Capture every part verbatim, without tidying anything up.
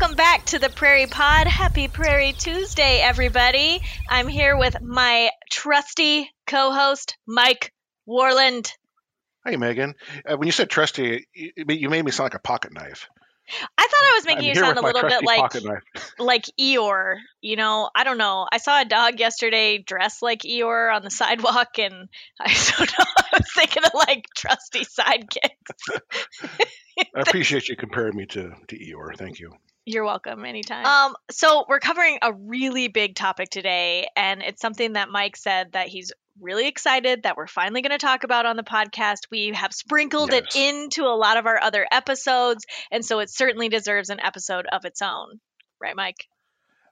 Welcome back to the Prairie Pod. Happy Prairie Tuesday, everybody. I'm here with my trusty co-host, Mike Warland. Hey, Megan. Uh, when you said trusty, you, you made me sound like a pocket knife. I thought I was making I'm you sound a little bit like like Eeyore. You know, I don't know. I saw a dog yesterday dressed like Eeyore on the sidewalk, and I don't know. I was thinking of like trusty sidekicks. I appreciate you comparing me to, to Eeyore. Thank you. You're welcome. Anytime. Um, so we're covering a really big topic today, and it's something that Mike said that he's really excited that we're finally going to talk about on the podcast. We have sprinkled yes. it into a lot of our other episodes, and so it certainly deserves an episode of its own. Right, Mike?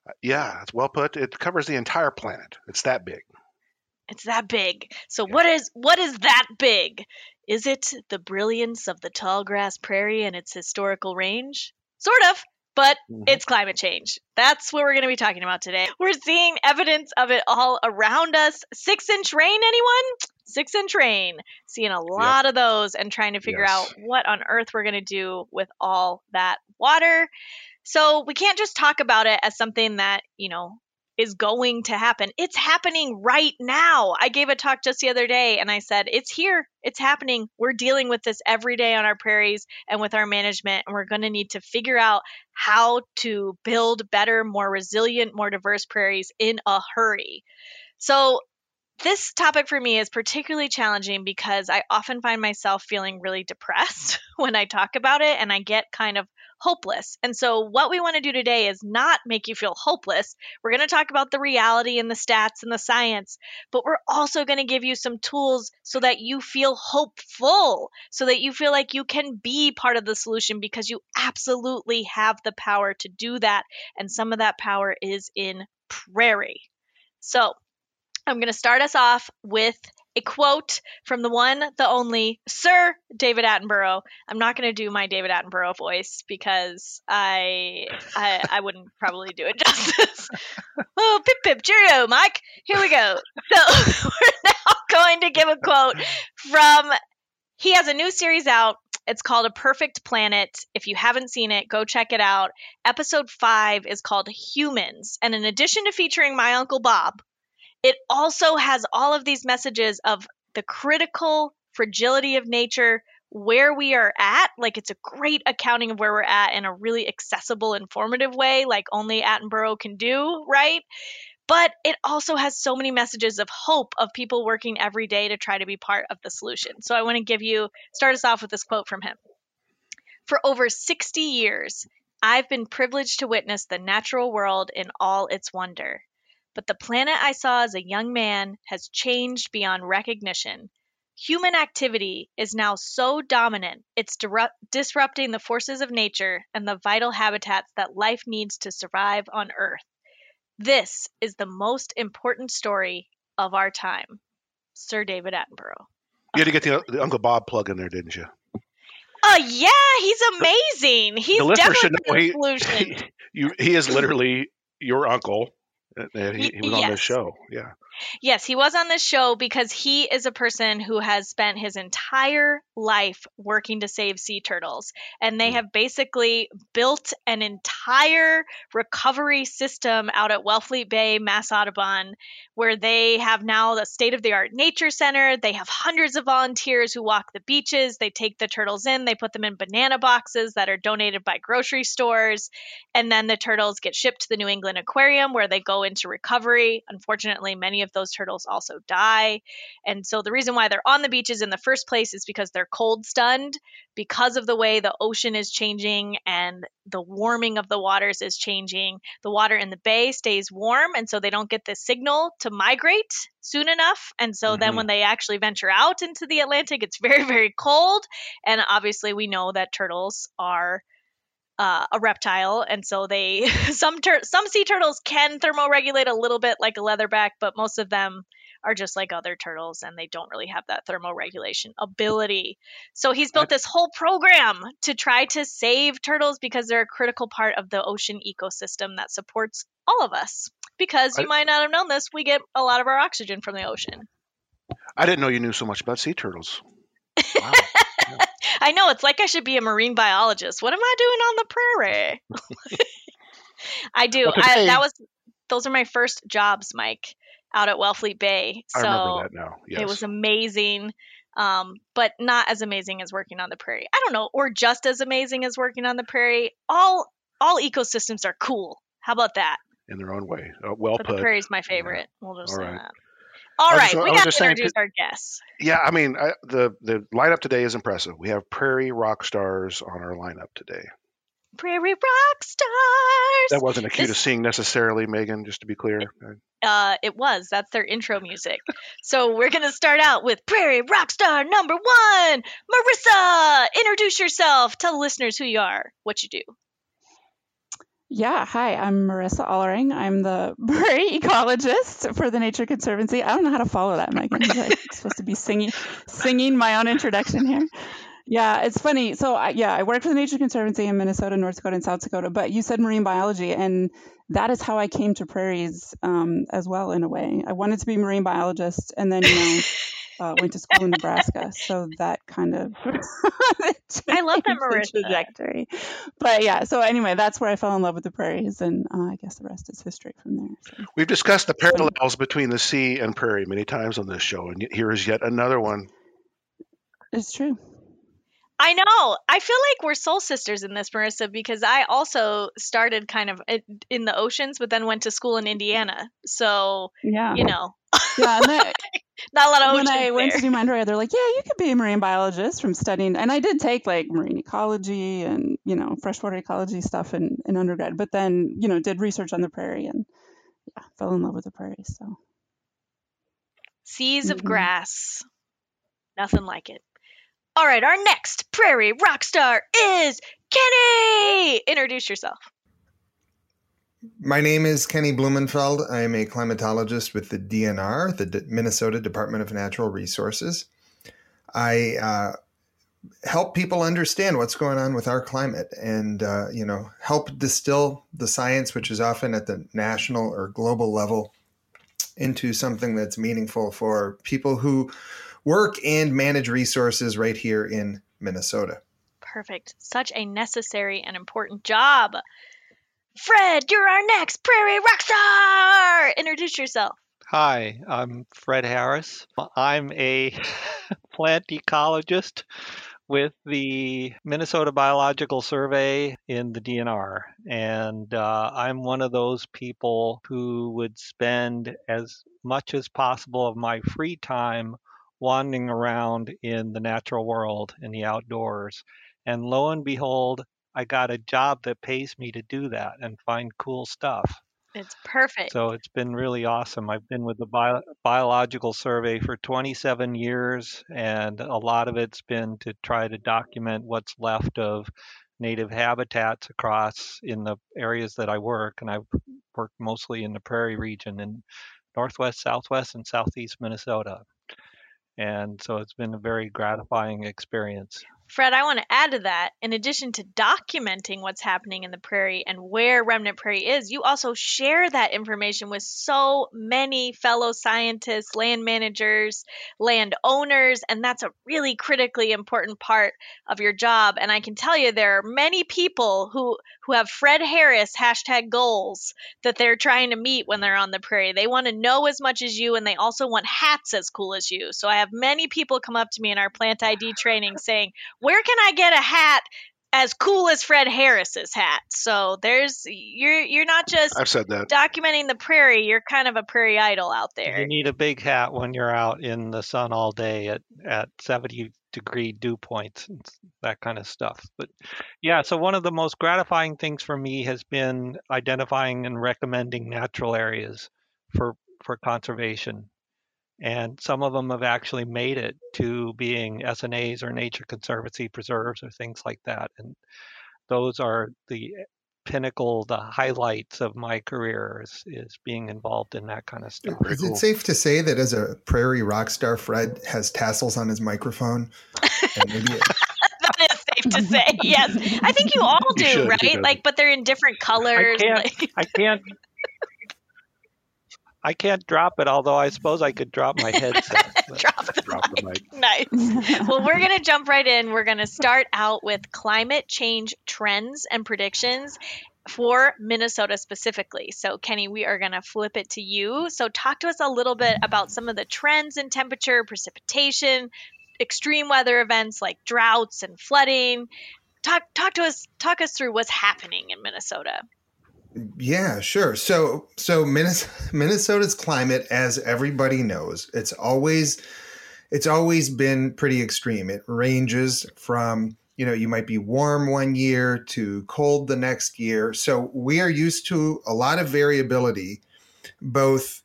Uh, yeah, it's well put. It covers the entire planet. It's that big. It's that big. So yeah. what is what is that big? Is it the brilliance of the tall grass prairie and its historical range? Sort of. But mm-hmm. it's climate change. That's what we're going to be talking about today. We're seeing evidence of it all around us. Six-inch rain, anyone? Six-inch rain. Seeing a lot yep. of those and trying to figure yes. out what on earth we're going to do with all that water. So we can't just talk about it as something that, you know, is going to happen. It's happening right now. I gave a talk just the other day and I said, it's here. It's happening. We're dealing with this every day on our prairies and with our management. And we're going to need to figure out how to build better, more resilient, more diverse prairies in a hurry. So this topic for me is particularly challenging because I often find myself feeling really depressed when I talk about it, and I get kind of hopeless. And so what we want to do today is not make you feel hopeless. We're going to talk about the reality and the stats and the science, but we're also going to give you some tools so that you feel hopeful, so that you feel like you can be part of the solution, because you absolutely have the power to do that. And some of that power is in prairie. So I'm going to start us off with a quote from the one, the only, Sir David Attenborough. I'm not going to do my David Attenborough voice because I I, I wouldn't probably do it justice. Oh, pip, pip, cheerio, Mike. Here we go. So we're now going to give a quote from, he has a new series out. It's called A Perfect Planet. If you haven't seen it, go check it out. Episode five is called Humans. And in addition to featuring my Uncle Bob, it also has all of these messages of the critical fragility of nature, where we are at. Like, it's a great accounting of where we're at in a really accessible, informative way, like only Attenborough can do, right? But it also has so many messages of hope, of people working every day to try to be part of the solution. So I want to give you, start us off with this quote from him. For over sixty years, I've been privileged to witness the natural world in all its wonder. But the planet I saw as a young man has changed beyond recognition. Human activity is now so dominant, it's diru- disrupting the forces of nature and the vital habitats that life needs to survive on Earth. This is the most important story of our time. Sir David Attenborough. You had to get the, the Uncle Bob plug in there, didn't you? Oh, uh, yeah, he's amazing. He's the definitely the solution. He, you, he is literally your uncle. That he, he was yes. on this show. Yeah. Yes, he was on this show because he is a person who has spent his entire life working to save sea turtles. And they have basically built an entire recovery system out at Wellfleet Bay, Mass Audubon, where they have now the state-of-the-art nature center. They have hundreds of volunteers who walk the beaches. They take the turtles in. They put them in banana boxes that are donated by grocery stores. And then the turtles get shipped to the New England Aquarium, where they go into recovery. Unfortunately, many of those turtles also die. And so the reason why they're on the beaches in the first place is because they're cold stunned because of the way the ocean is changing and the warming of the waters is changing. The water in the bay stays warm, and so they don't get the signal to migrate soon enough. And so mm-hmm. then when they actually venture out into the Atlantic, it's very, very cold. And obviously we know that turtles are Uh, a reptile, and so they some tur- some sea turtles can thermoregulate a little bit, like a leatherback, but most of them are just like other turtles, and they don't really have that thermoregulation ability. So he's built this whole program to try to save turtles because they're a critical part of the ocean ecosystem that supports all of us. Because you I, might not have known this, we get a lot of our oxygen from the ocean. I didn't know you knew so much about sea turtles. Wow. I know. It's like I should be a marine biologist. What am I doing on the prairie? I do. Well, I, that was. Those are my first jobs, Mike, out at Wellfleet Bay. So I remember that now. Yes. It was amazing, um, but not as amazing as working on the prairie. I don't know, or just as amazing as working on the prairie. All all ecosystems are cool. How about that? In their own way. Uh, well but put. The prairie's my favorite. Yeah. We'll just all say right. that. All right, just, we got to introduce our guests. Yeah, I mean, I, the, the lineup today is impressive. We have prairie rock stars on our lineup today. Prairie rock stars. That wasn't a cue this, to sing necessarily, Megan, just to be clear. Uh, it was. That's their intro music. So we're going to start out with prairie rock star number one, Marissa. Introduce yourself. Tell the listeners who you are, what you do. Yeah, hi, I'm Marissa Allering. I'm the prairie ecologist for the Nature Conservancy. I don't know how to follow that, Mike. I'm supposed to be singing, singing my own introduction here. Yeah, it's funny. So, I, yeah, I work for the Nature Conservancy in Minnesota, North Dakota, and South Dakota. But you said marine biology, and that is how I came to prairies um, as well, in a way. I wanted to be a marine biologist, and then, you know, uh, went to school in Nebraska. So that kind of I love that Marissa trajectory. But, yeah, so anyway, that's where I fell in love with the prairies, and uh, I guess the rest is history from there. So. We've discussed the parallels between the sea and prairie many times on this show, and here is yet another one. It's true. I know. I feel like we're soul sisters in this, Marissa, because I also started kind of in the oceans, but then went to school in Indiana. So, yeah. you know, yeah, and that, not a lot of oceans. When I there. went to do my undergrad, they're like, yeah, you could be a marine biologist from studying. And I did take like marine ecology and, you know, freshwater ecology stuff in, in undergrad, but then, you know, did research on the prairie and yeah, fell in love with the prairie. So, seas mm-hmm. of grass, nothing like it. All right, our next prairie rock star is Kenny. Introduce yourself. My name is Kenny Blumenfeld. I am a climatologist with the D N R, the D- Minnesota Department of Natural Resources. I uh, help people understand what's going on with our climate and, uh, you know, help distill the science, which is often at the national or global level, into something that's meaningful for people who work and manage resources right here in Minnesota. Perfect. Such a necessary and important job. Fred, you're our next prairie rock star. Introduce yourself. Hi, I'm Fred Harris. I'm a plant ecologist with the Minnesota Biological Survey in the D N R. And uh, I'm one of those people who would spend as much as possible of my free time wandering around in the natural world, in the outdoors. And lo and behold, I got a job that pays me to do that and find cool stuff. It's perfect. So it's been really awesome. I've been with the Bio- Biological Survey for twenty-seven years, and a lot of it's been to try to document what's left of native habitats across in the areas that I work. And I've worked mostly in the prairie region in northwest, southwest, and southeast Minnesota. And so it's been a very gratifying experience. Fred, I want to add to that, in addition to documenting what's happening in the prairie and where remnant prairie is, you also share that information with so many fellow scientists, land managers, land owners, and that's a really critically important part of your job. And I can tell you there are many people who, who have Fred Harris hashtag goals that they're trying to meet when they're on the prairie. They want to know as much as you, and they also want hats as cool as you. So I have many people come up to me in our plant I D training saying, where can I get a hat as cool as Fred Harris's hat? So there's you're you're not just I've said that. documenting the prairie. You're kind of a prairie idol out there. You need a big hat when you're out in the sun all day at, at seventy degree dew points and that kind of stuff. But yeah, so one of the most gratifying things for me has been identifying and recommending natural areas for, for conservation. And some of them have actually made it to being S N As or Nature Conservancy preserves or things like that. And those are the pinnacle, the highlights of my career is, is being involved in that kind of stuff. Is it safe to say that as a prairie rock star, Fred has tassels on his microphone? And maybe it- That is safe to say, yes. I think you all do, you should, right? Like, but they're in different colors. I can't... Like- I can't I can't drop it, although I suppose I could drop my headset. drop the drop mic. The mic. Nice. Well, we're going to jump right in. We're going to start out with climate change trends and predictions for Minnesota specifically. So, Kenny, we are going to flip it to you. So talk to us a little bit about some of the trends in temperature, precipitation, extreme weather events like droughts and flooding. Talk talk to us talk us through what's happening in Minnesota. Yeah, sure. So so Minnesota's climate, as everybody knows, it's always it's always been pretty extreme. It ranges from, you know, you might be warm one year to cold the next year. So we are used to a lot of variability, both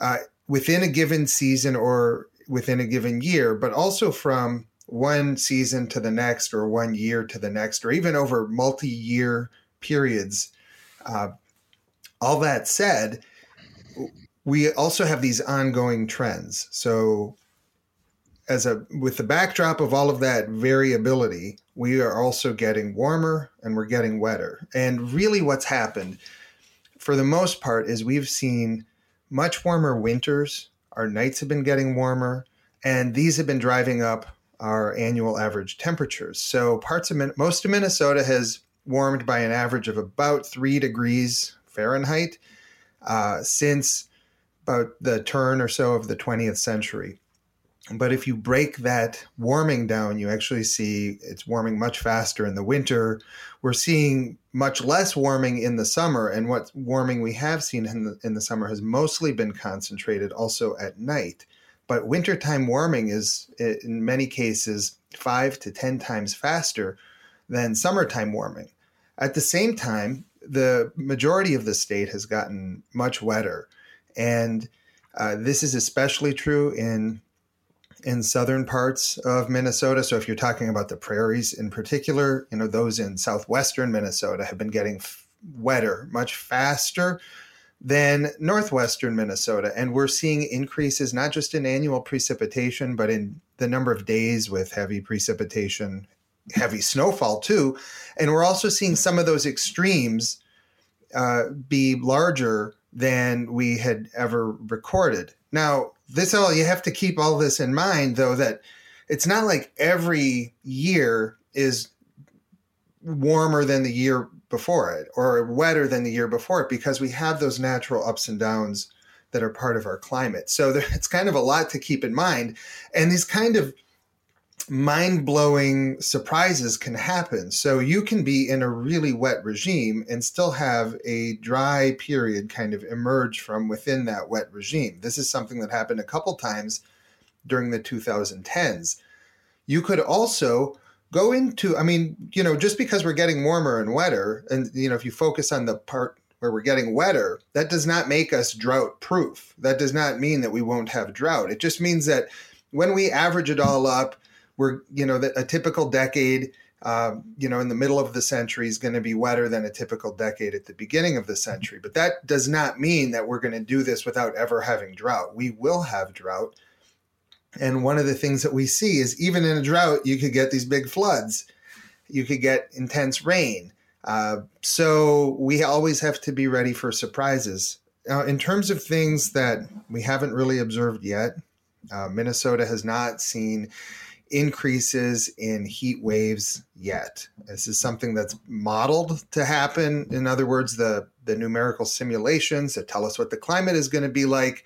uh, within a given season or within a given year, but also from one season to the next or one year to the next, or even over multi-year periods. Uh, all that said, we also have these ongoing trends. So as a with the backdrop of all of that variability, we are also getting warmer and we're getting wetter. And really what's happened for the most part is we've seen much warmer winters. Our nights have been getting warmer, and these have been driving up our annual average temperatures. So parts of Min- most of Minnesota has warmed by an average of about three degrees Fahrenheit uh, since about the turn or so of the twentieth century. But if you break that warming down, you actually see it's warming much faster in the winter. We're seeing much less warming in the summer. And what warming we have seen in the, in the summer has mostly been concentrated also at night. But wintertime warming is, in many cases, five to ten times faster than summertime warming. At the same time, the majority of the state has gotten much wetter. And uh, this is especially true in in southern parts of Minnesota. So if you're talking about the prairies in particular, you know, those in southwestern Minnesota have been getting f- wetter much faster than northwestern Minnesota. And we're seeing increases not just in annual precipitation, but in the number of days with heavy precipitation, heavy snowfall too. And we're also seeing some of those extremes uh, be larger than we had ever recorded. Now, This all you have to keep all this in mind, though, that it's not like every year is warmer than the year before it or wetter than the year before it, because we have those natural ups and downs that are part of our climate. So there, it's kind of a lot to keep in mind. And these kind of mind-blowing surprises can happen. So you can be in a really wet regime and still have a dry period kind of emerge from within that wet regime. This is something that happened a couple times during the twenty tens. You could also go into, I mean, you know, just because we're getting warmer and wetter, and, you know, if you focus on the part where we're getting wetter, that does not make us drought proof. That does not mean that we won't have drought. It just means that when we average it all up, we're, you know, a typical decade, uh, you know, in the middle of the century is going to be wetter than a typical decade at the beginning of the century. But that does not mean that we're going to do this without ever having drought. We will have drought. And one of the things that we see is even in a drought, you could get these big floods. You could get intense rain. Uh, so we always have to be ready for surprises. Now, in terms of things that we haven't really observed yet, uh, Minnesota has not seen increases in heat waves yet. This is something that's modeled to happen. In other words, the, the numerical simulations that tell us what the climate is going to be like,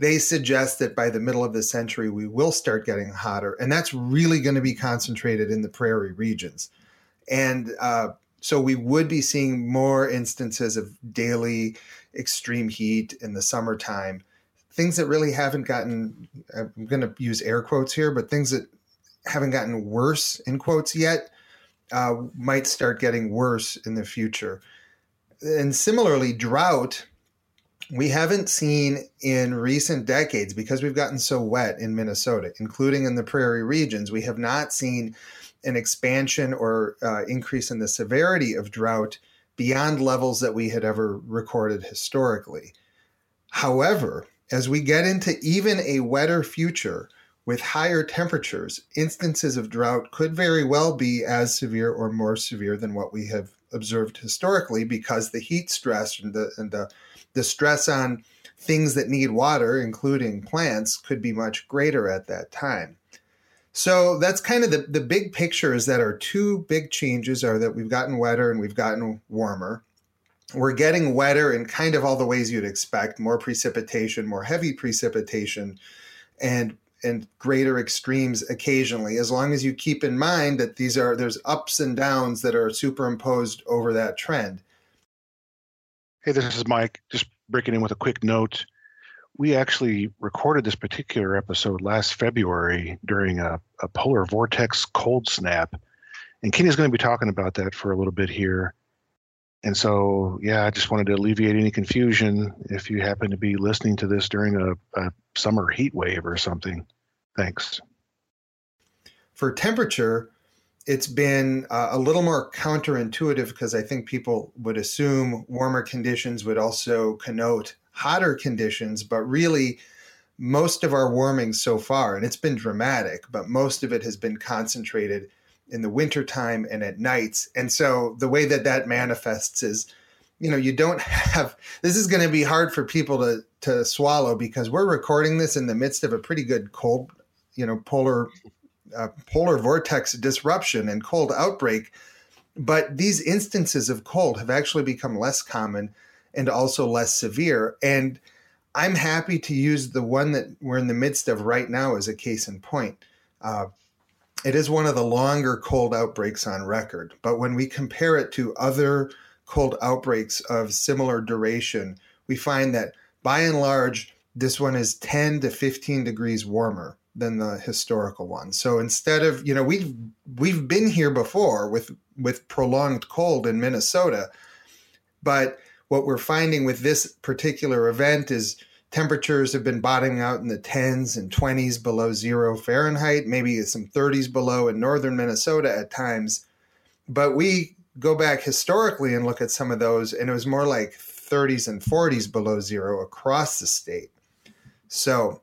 they suggest that by the middle of the century, we will start getting hotter. And that's really going to be concentrated in the prairie regions. And uh, so we would be seeing more instances of daily extreme heat in the summertime. Things that really haven't gotten, I'm going to use air quotes here, but things that haven't gotten worse in quotes yet uh, might start getting worse in the future. And similarly, drought, we haven't seen in recent decades because we've gotten so wet in Minnesota, including in the prairie regions. We have not seen an expansion or uh, increase in the severity of drought beyond levels that we had ever recorded historically. However, as we get into even a wetter future, with higher temperatures, instances of drought could very well be as severe or more severe than what we have observed historically, because the heat stress and the, and the, the stress on things that need water, including plants, could be much greater at that time. So that's kind of the, the big picture, is that our two big changes are that we've gotten wetter and we've gotten warmer. We're getting wetter in kind of all the ways you'd expect: more precipitation, more heavy precipitation, and and greater extremes occasionally, as long as you keep in mind that these are there's ups and downs that are superimposed over that trend. Hey, this is Mike. Just breaking in with a quick note. We actually recorded this particular episode last February during a, a polar vortex cold snap. And Kenny's going to be talking about that for a little bit here. And so, yeah, I just wanted to alleviate any confusion if you happen to be listening to this during a, a summer heat wave or something. Thanks. For temperature, it's been uh, a little more counterintuitive, because I think people would assume warmer conditions would also connote hotter conditions, but really most of our warming so far, and it's been dramatic, but most of it has been concentrated in the wintertime and at nights. And so the way that that manifests is, you know, you don't have, this is going to be hard for people to, to swallow, because we're recording this in the midst of a pretty good cold, you know, polar Uh, polar vortex disruption and cold outbreak. But these instances of cold have actually become less common and also less severe. And I'm happy to use the one that we're in the midst of right now as a case in point. Uh, it is one of the longer cold outbreaks on record. But when we compare it to other cold outbreaks of similar duration, we find that by and large, this one is ten to fifteen degrees warmer than the historical one. So instead of, you know, we've we've been here before with with prolonged cold in Minnesota, but what we're finding with this particular event is temperatures have been bottoming out in the tens and twenties below zero Fahrenheit, maybe some thirties below in northern Minnesota at times. But we go back historically and look at some of those, and it was more like thirties and forties below zero across the state. So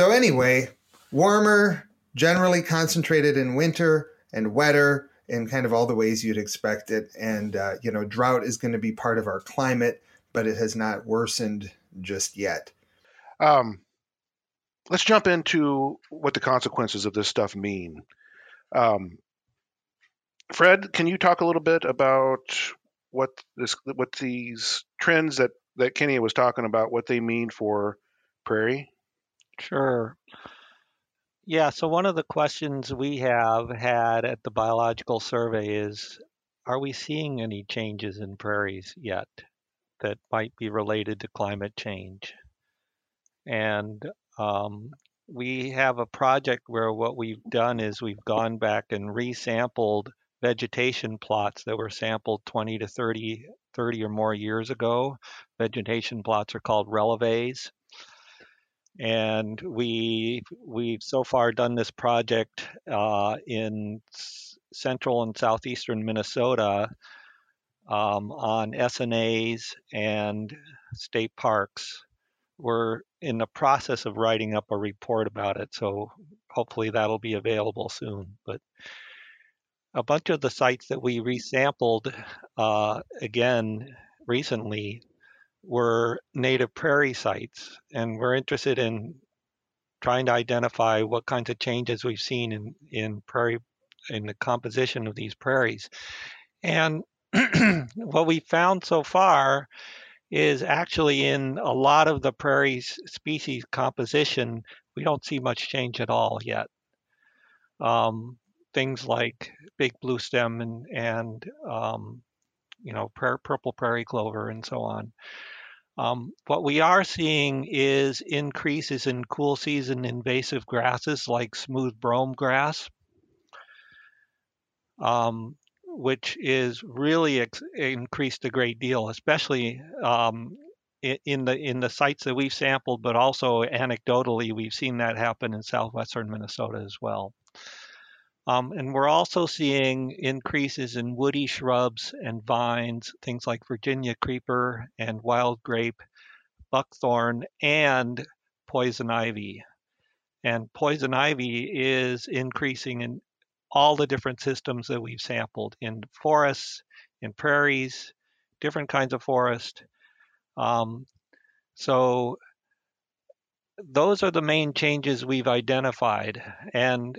So anyway, warmer, generally concentrated in winter, and wetter in kind of all the ways you'd expect it. And, uh, you know, drought is going to be part of our climate, but it has not worsened just yet. Um, let's jump into what the consequences of this stuff mean. Um, Fred, can you talk a little bit about what this, what these trends that, that Kenny was talking about, what they mean for prairie? Sure. Yeah, so one of the questions we have had at the Biological Survey is, are we seeing any changes in prairies yet that might be related to climate change? And um, we have a project where what we've done is we've gone back and resampled vegetation plots that were sampled twenty to thirty, thirty or more years ago. Vegetation plots are called releves. And we we've so far done this project uh, in s- central and southeastern Minnesota um, on S N As and state parks. We're in the process of writing up a report about it, so hopefully that'll be available soon. But a bunch of the sites that we resampled uh, again recently were native prairie sites, and we're interested in trying to identify what kinds of changes we've seen in, in prairie, in the composition of these prairies. And what we found so far is actually in a lot of the prairie species composition, we don't see much change at all yet. Um, things like big bluestem and, and um, you know, pra- purple prairie clover and so on. Um, what we are seeing is increases in cool season invasive grasses like smooth brome grass, um, which is really ex- increased a great deal, especially um, in, in the in the sites that we've sampled, but also anecdotally, we've seen that happen in southwestern Minnesota as well. Um, and we're also seeing increases in woody shrubs and vines, things like Virginia creeper and wild grape, buckthorn, and poison ivy. And poison ivy is increasing in all the different systems that we've sampled, in forests, in prairies, different kinds of forest. Um, So those are the main changes we've identified. And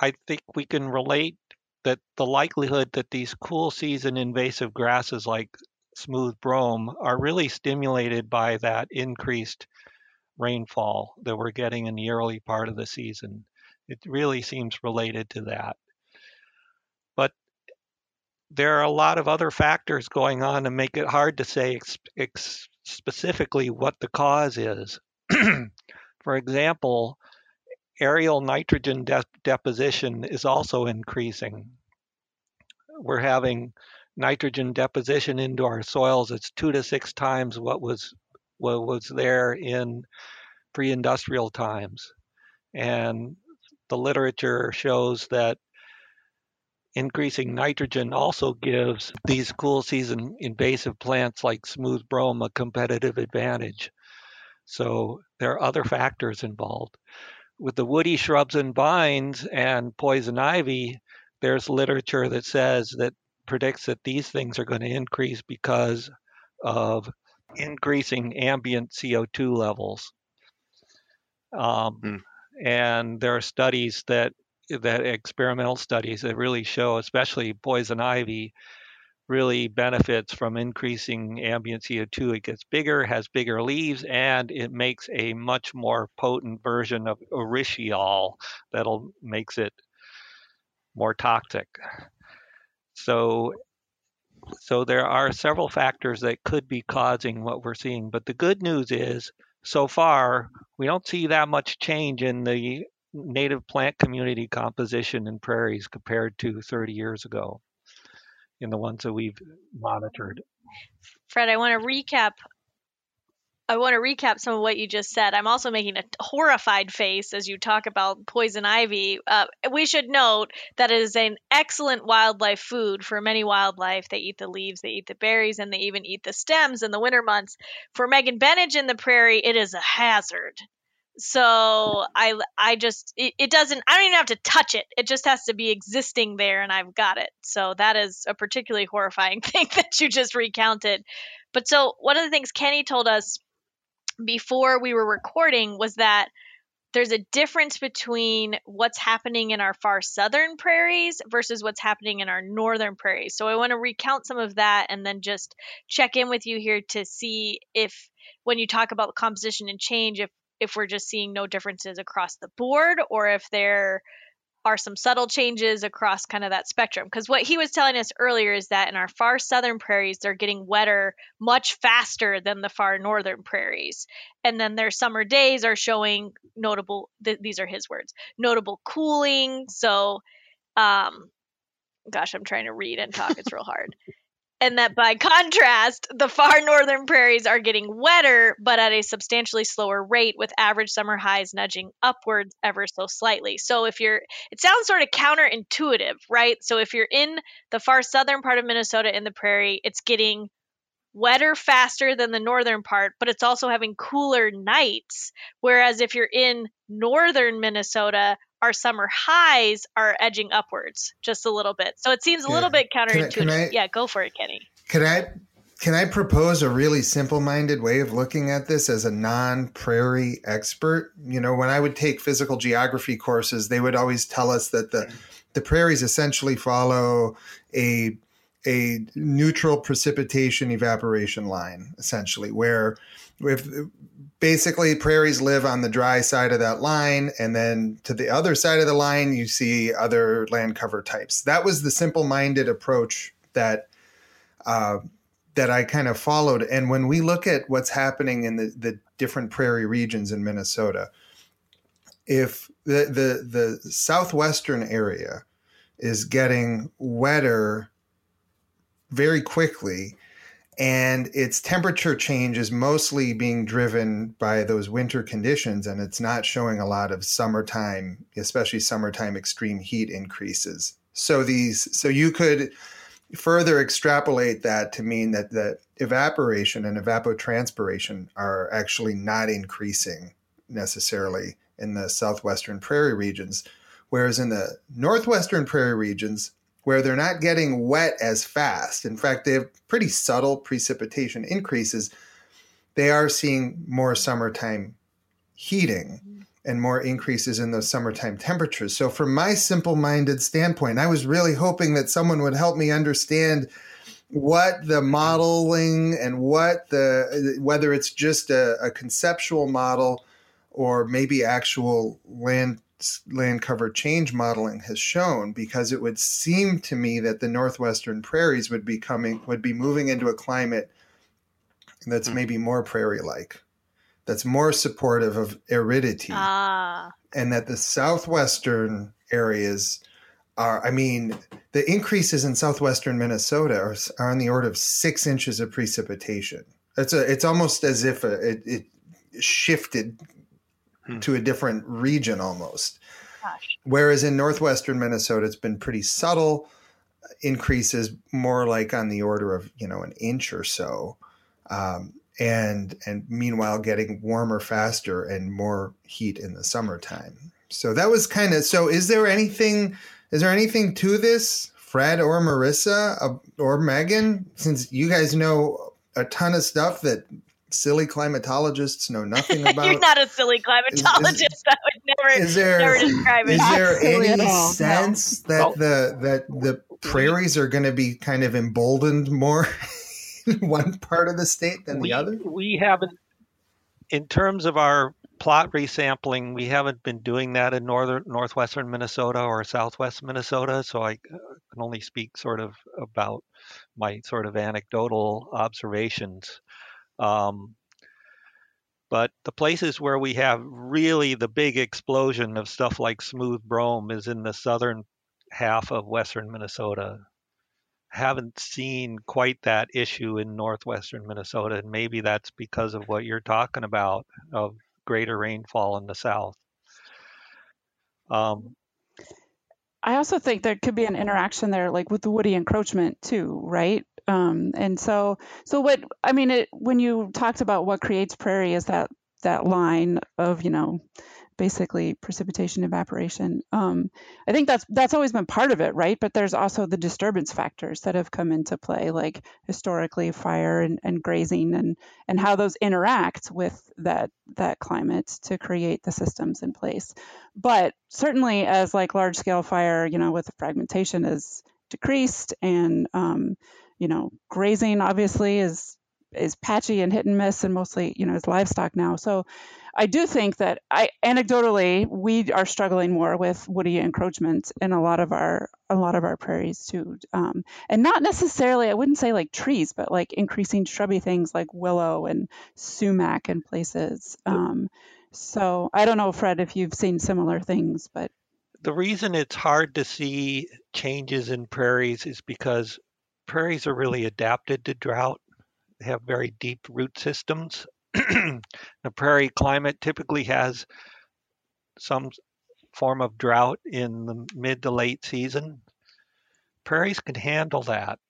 I think we can relate that the likelihood that these cool season invasive grasses like smooth brome are really stimulated by that increased rainfall that we're getting in the early part of the season. It really seems related to that. But there are a lot of other factors going on to make it hard to say ex- ex- specifically what the cause is. For example, aerial nitrogen de- deposition is also increasing. We're having nitrogen deposition into our soils. It's two to six times what was what was there in pre-industrial times. And the literature shows that increasing nitrogen also gives these cool season invasive plants like smooth brome a competitive advantage. So there are other factors involved. With the woody shrubs and vines and poison ivy, there's literature that says that predicts that these things are going to increase because of increasing ambient C O two levels. Um, mm. And there are studies that, that experimental studies that really show, especially poison ivy, really benefits from increasing ambient C O two. It gets bigger, has bigger leaves, and it makes a much more potent version of erysiol that'll makes it more toxic. So, so there are several factors that could be causing what we're seeing. But the good news is, so far, we don't see that much change in the native plant community composition in prairies compared to thirty years ago, in the ones that we've monitored. Fred, I want to recap. I want to recap some of what you just said. I'm also making a horrified face as you talk about poison ivy. Uh, we should note that it is an excellent wildlife food for many wildlife. They eat the leaves, they eat the berries, and they even eat the stems in the winter months. For Megan Benage in the prairie, it is a hazard. So I, I just, it, it doesn't, I don't even have to touch it. It just has to be existing there and I've got it. So that is a particularly horrifying thing that you just recounted. But so one of the things Kenny told us before we were recording was that there's a difference between what's happening in our far southern prairies versus what's happening in our northern prairies. So I want to recount some of that and then just check in with you here to see if, when you talk about composition and change, if if we're just seeing no differences across the board or if there are some subtle changes across kind of that spectrum. Because what he was telling us earlier is that in our far southern prairies, they're getting wetter much faster than the far northern prairies. And then their summer days are showing notable, th- these are his words, notable cooling. So, um, gosh, I'm trying to read and talk. It's real hard. And that by contrast, the far northern prairies are getting wetter, but at a substantially slower rate, with average summer highs nudging upwards ever so slightly. So if you're, it sounds sort of counterintuitive, right? So if you're in the far southern part of Minnesota in the prairie, it's getting wetter faster than the northern part, but it's also having cooler nights. Whereas if you're in northern Minnesota, our summer highs are edging upwards just a little bit. So it seems a little yeah. bit counterintuitive. Can I, can I, yeah, go for it, Kenny. Can I can I propose a really simple-minded way of looking at this as a non-prairie expert? You know, when I would take physical geography courses, they would always tell us that the the prairies essentially follow a a neutral precipitation evaporation line, essentially, where if basically prairies live on the dry side of that line, and then to the other side of the line, you see other land cover types. That was the simple-minded approach that uh, that I kind of followed. And when we look at what's happening in the, the different prairie regions in Minnesota, if the, the the southwestern area is getting wetter very quickly, and its temperature change is mostly being driven by those winter conditions, and it's not showing a lot of summertime, especially summertime extreme heat increases. So these, so you could further extrapolate that to mean that the evaporation and evapotranspiration are actually not increasing necessarily in the southwestern prairie regions, whereas in the northwestern prairie regions, where they're not getting wet as fast. In fact, they have pretty subtle precipitation increases. they are seeing more summertime heating and more increases in those summertime temperatures. So from my simple-minded standpoint, I was really hoping that someone would help me understand what the modeling and what the, whether it's just a, a conceptual model or maybe actual land land cover change modeling has shown, because it would seem to me that the northwestern prairies would be coming, would be moving into a climate that's maybe more prairie-like, that's more supportive of aridity, ah. and that the southwestern areas are, I mean, the increases in southwestern Minnesota are, are on the order of six inches of precipitation. It's a, it's almost as if a, it, it shifted hmm. to a different region almost. Gosh. Whereas in northwestern Minnesota, it's been pretty subtle increases, more like on the order of, you know, an inch or so. Um, and and meanwhile getting warmer faster and more heat in the summertime. So that was kind of, so is there anything, is there anything to this, Fred or Marissa uh, or Megan, since you guys know a ton of stuff that silly climatologists know nothing about? You're not a silly climatologist. Is, is, I would never, is there, never describe it. Is there any sense that oh. the that the prairies are going to be kind of emboldened more one part of the state than we, the other? We haven't, in terms of our plot resampling, we haven't been doing that in northern, northwestern Minnesota or southwest Minnesota. So I can only speak sort of about my sort of anecdotal observations. Um, but the places where we have really the big explosion of stuff like smooth brome is in the southern half of western Minnesota. Haven't seen quite that issue in northwestern Minnesota, and maybe that's because of what you're talking about of greater rainfall in the south. Um, I also think there could be an interaction there, like with the woody encroachment too, right? Um, and so, so what I mean, it, when you talked about what creates prairie, is that that line of, you know, basically precipitation, evaporation. Um, I think that's that's always been part of it, right? But there's also the disturbance factors that have come into play, like historically fire and, and grazing and, and how those interact with that that climate to create the systems in place. But certainly as like large scale fire, you know, with the fragmentation is decreased and, um, you know, grazing obviously is is patchy and hit and miss and mostly, you know, is livestock now. So I do think that I anecdotally, we are struggling more with woody encroachment in a lot of our, a lot of our prairies too. Um, and not necessarily, I wouldn't say like trees, but like increasing shrubby things like willow and sumac in places. Um, so I don't know, Fred, if you've seen similar things, but. The reason it's hard to see changes in prairies is because prairies are really adapted to drought. They have very deep root systems. The prairie climate typically has some form of drought in the mid to late season. Prairies can handle that.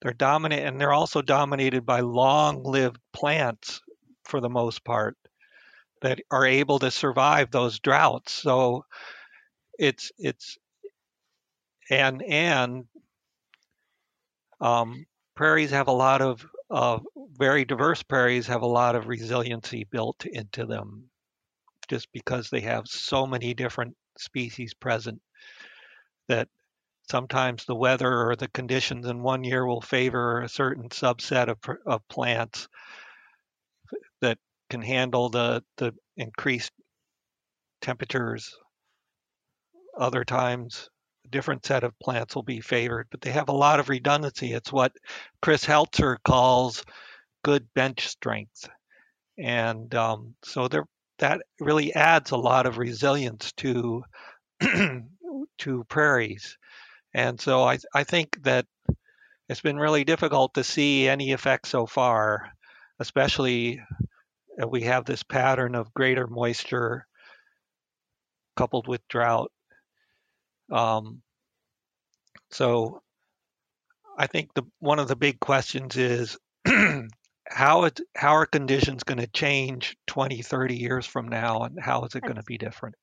They're dominant, and they're also dominated by long-lived plants for the most part that are able to survive those droughts. So it's it's and and um, prairies have a lot of Uh, very diverse prairies have a lot of resiliency built into them just because they have so many different species present that sometimes the weather or the conditions in one year will favor a certain subset of, of plants that can handle the, the increased temperatures. Other times, different set of plants will be favored, but they have a lot of redundancy. It's what Chris Helzer calls good bench strength. And um, so there, that really adds a lot of resilience to to prairies. And so I, I think that it's been really difficult to see any effect so far, especially if we have this pattern of greater moisture coupled with drought. Um, so I think the, one of the big questions is how it, how are conditions going to change twenty, thirty years from now, and how is it going to be different?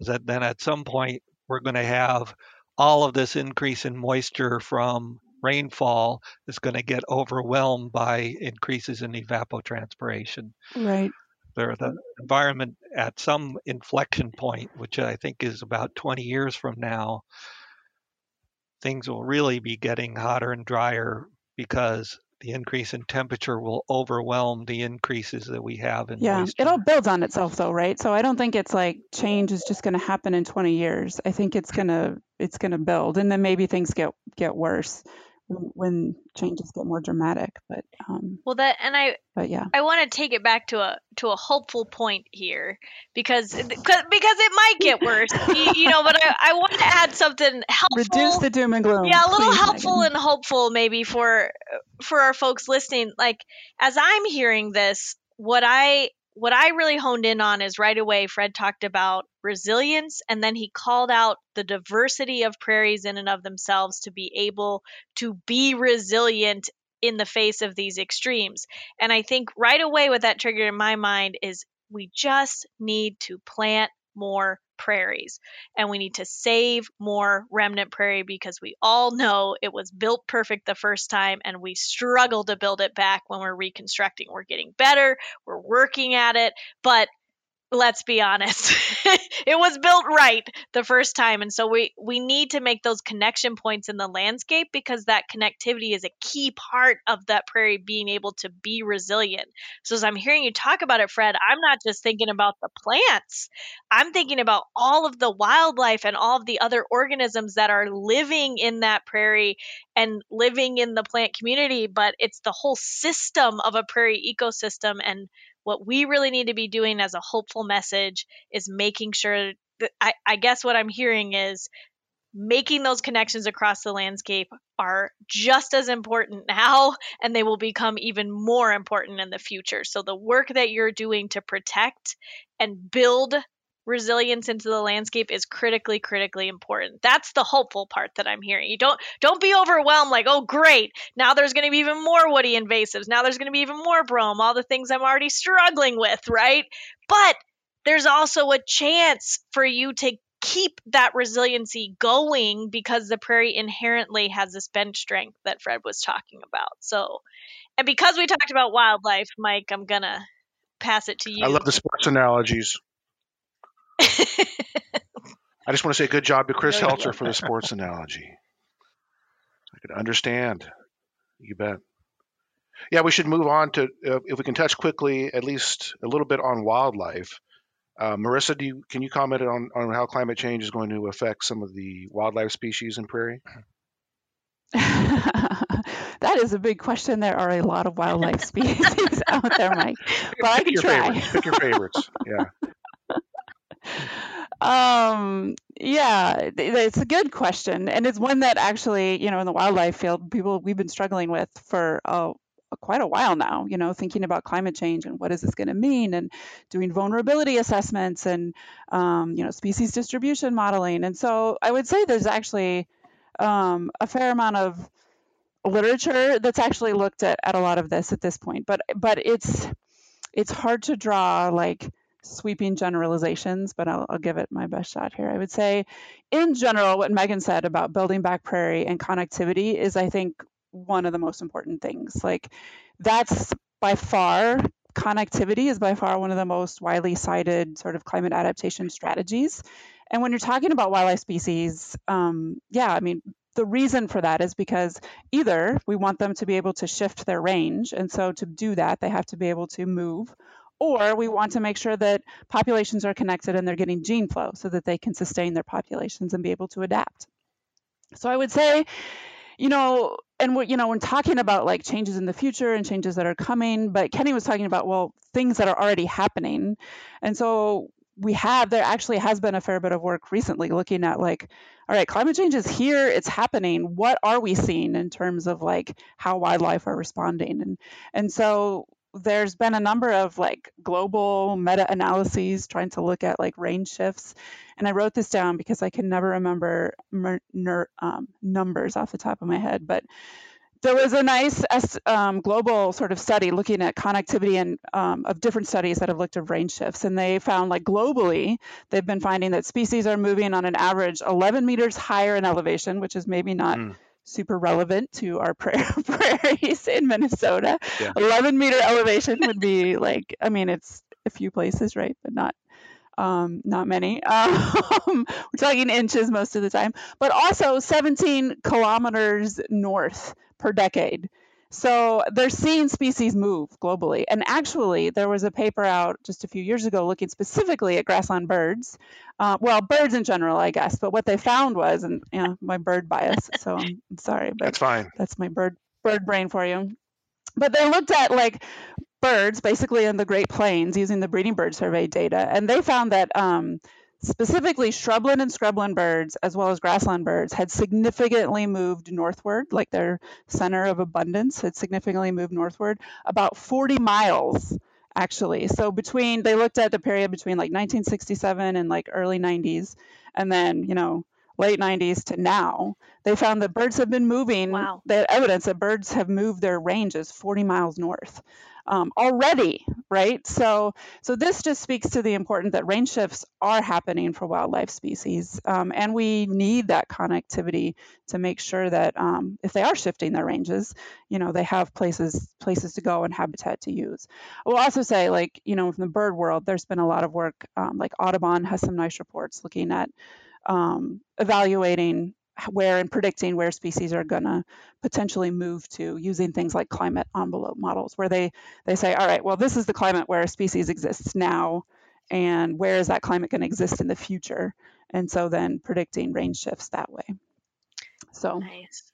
Is that then at some point we're going to have all of this increase in moisture from rainfall is going to get overwhelmed by increases in evapotranspiration. Right. There, the environment at some inflection point, which I think is about twenty years from now, things will really be getting hotter and drier because the increase in temperature will overwhelm the increases that we have in yeah, moisture. It all builds on itself though, right? So I don't think it's like change is just going to happen in twenty years. I think it's going to it's going to build, and then maybe things get get worse when changes get more dramatic. But um, well, that and I, but yeah, I want to take it back to a to a hopeful point here because because it might get worse, you, you know. But I, I want to add something helpful. Reduce the doom and gloom. Yeah, a little please, helpful Megan. And hopeful maybe for for our folks listening. Like as I'm hearing this, what I what I really honed in on is right away. Fred talked about resilience, and then he called out the diversity of prairies in and of themselves to be able to be resilient in the face of these extremes. And I think right away what that triggered in my mind is we just need to plant more prairies and we need to save more remnant prairie because we all know it was built perfect the first time and we struggle to build it back when we're reconstructing. We're getting better, we're working at it, but let's be honest, it was built right the first time. And so we, we need to make those connection points in the landscape because that connectivity is a key part of that prairie being able to be resilient. So as I'm hearing you talk about it, Fred, I'm not just thinking about the plants. I'm thinking about all of the wildlife and all of the other organisms that are living in that prairie and living in the plant community, but it's the whole system of a prairie ecosystem. And what we really need to be doing as a hopeful message is making sure that I, I guess what I'm hearing is making those connections across the landscape are just as important now, and they will become even more important in the future. So the work that you're doing to protect and build resilience into the landscape is critically, critically important. That's the hopeful part that I'm hearing. You don't don't be overwhelmed like, oh, great, now there's going to be even more woody invasives. Now there's going to be even more brome, all the things I'm already struggling with, right? But there's also a chance for you to keep that resiliency going because the prairie inherently has this bench strength that Fred was talking about. So, and because we talked about wildlife, Mike, I'm going to pass it to you. I love the sports analogies. I just want to say good job to Chris Helzer for the sports analogy. I could understand. You bet. Yeah, we should move on to, uh, if we can touch quickly, at least a little bit on wildlife. Uh, Marissa, do you, can you comment on, on how climate change is going to affect some of the wildlife species in prairie? That is a big question. There are a lot of wildlife species out there, Mike. But I can try. Favorites. Pick your favorites. Yeah. Um, yeah, it's a good question. And it's one that actually, you know, in the wildlife field, people we've been struggling with for uh, quite a while now, you know, thinking about climate change and what is this going to mean and doing vulnerability assessments and, um, you know, species distribution modeling. And so I would say there's actually um, a fair amount of literature that's actually looked at, at a lot of this at this point. But but it's it's hard to draw like sweeping generalizations, but I'll, I'll give it my best shot here. I would say, in general, what Megan said about building back prairie and connectivity is, I think, one of the most important things. Like, that's by far, connectivity is by far one of the most widely cited sort of climate adaptation strategies. And when you're talking about wildlife species, um, yeah, I mean, the reason for that is because either we want them to be able to shift their range, and so to do that, they have to be able to move, or we want to make sure that populations are connected and they're getting gene flow so that they can sustain their populations and be able to adapt. So I would say, you know, and what, you know, when talking about like changes in the future and changes that are coming, but Kenny was talking about, well, things that are already happening. And so we have, there actually has been a fair bit of work recently looking at like, all right, climate change is here, it's happening. What are we seeing in terms of like how wildlife are responding? And, and so, there's been a number of like global meta-analyses trying to look at like range shifts. And I wrote this down because I can never remember mer- ner- um, numbers off the top of my head. But there was a nice um, global sort of study looking at connectivity and um, of different studies that have looked at range shifts. And they found like globally, they've been finding that species are moving on an average eleven meters higher in elevation, which is maybe not... Mm. super relevant to our prairies in Minnesota. Yeah. eleven meter elevation would be like, I mean, it's a few places, right? But not, um, not many. Um, we're talking inches most of the time, but also seventeen kilometers north per decade. So they're seeing species move globally. And actually, there was a paper out just a few years ago looking specifically at grassland birds. Uh, well, birds in general, I guess. But what they found was, and you know, my bird bias, so I'm sorry. But that's fine. That's my bird bird brain for you. But they looked at like birds basically in the Great Plains using the breeding bird survey data. And they found that um, specifically shrubland and scrubland birds, as well as grassland birds, had significantly moved northward, like their center of abundance had significantly moved northward, about forty miles, actually. So between, they looked at the period between like nineteen sixty-seven and like early nineties, and then, you know, late nineties to now, they found that birds have been moving, wow. They had evidence that birds have moved their ranges forty miles north. Um, already, right? So, so this just speaks to the importance that range shifts are happening for wildlife species, um, and we need that connectivity to make sure that um, if they are shifting their ranges, you know, they have places places to go and habitat to use. I will also say, like, you know, from the bird world, there's been a lot of work. Um, like Audubon has some nice reports looking at um, evaluating where and predicting where species are going to potentially move to using things like climate envelope models, where they, they say, all right, well, this is the climate where a species exists now, and where is that climate going to exist in the future? And so then predicting range shifts that way. So nice.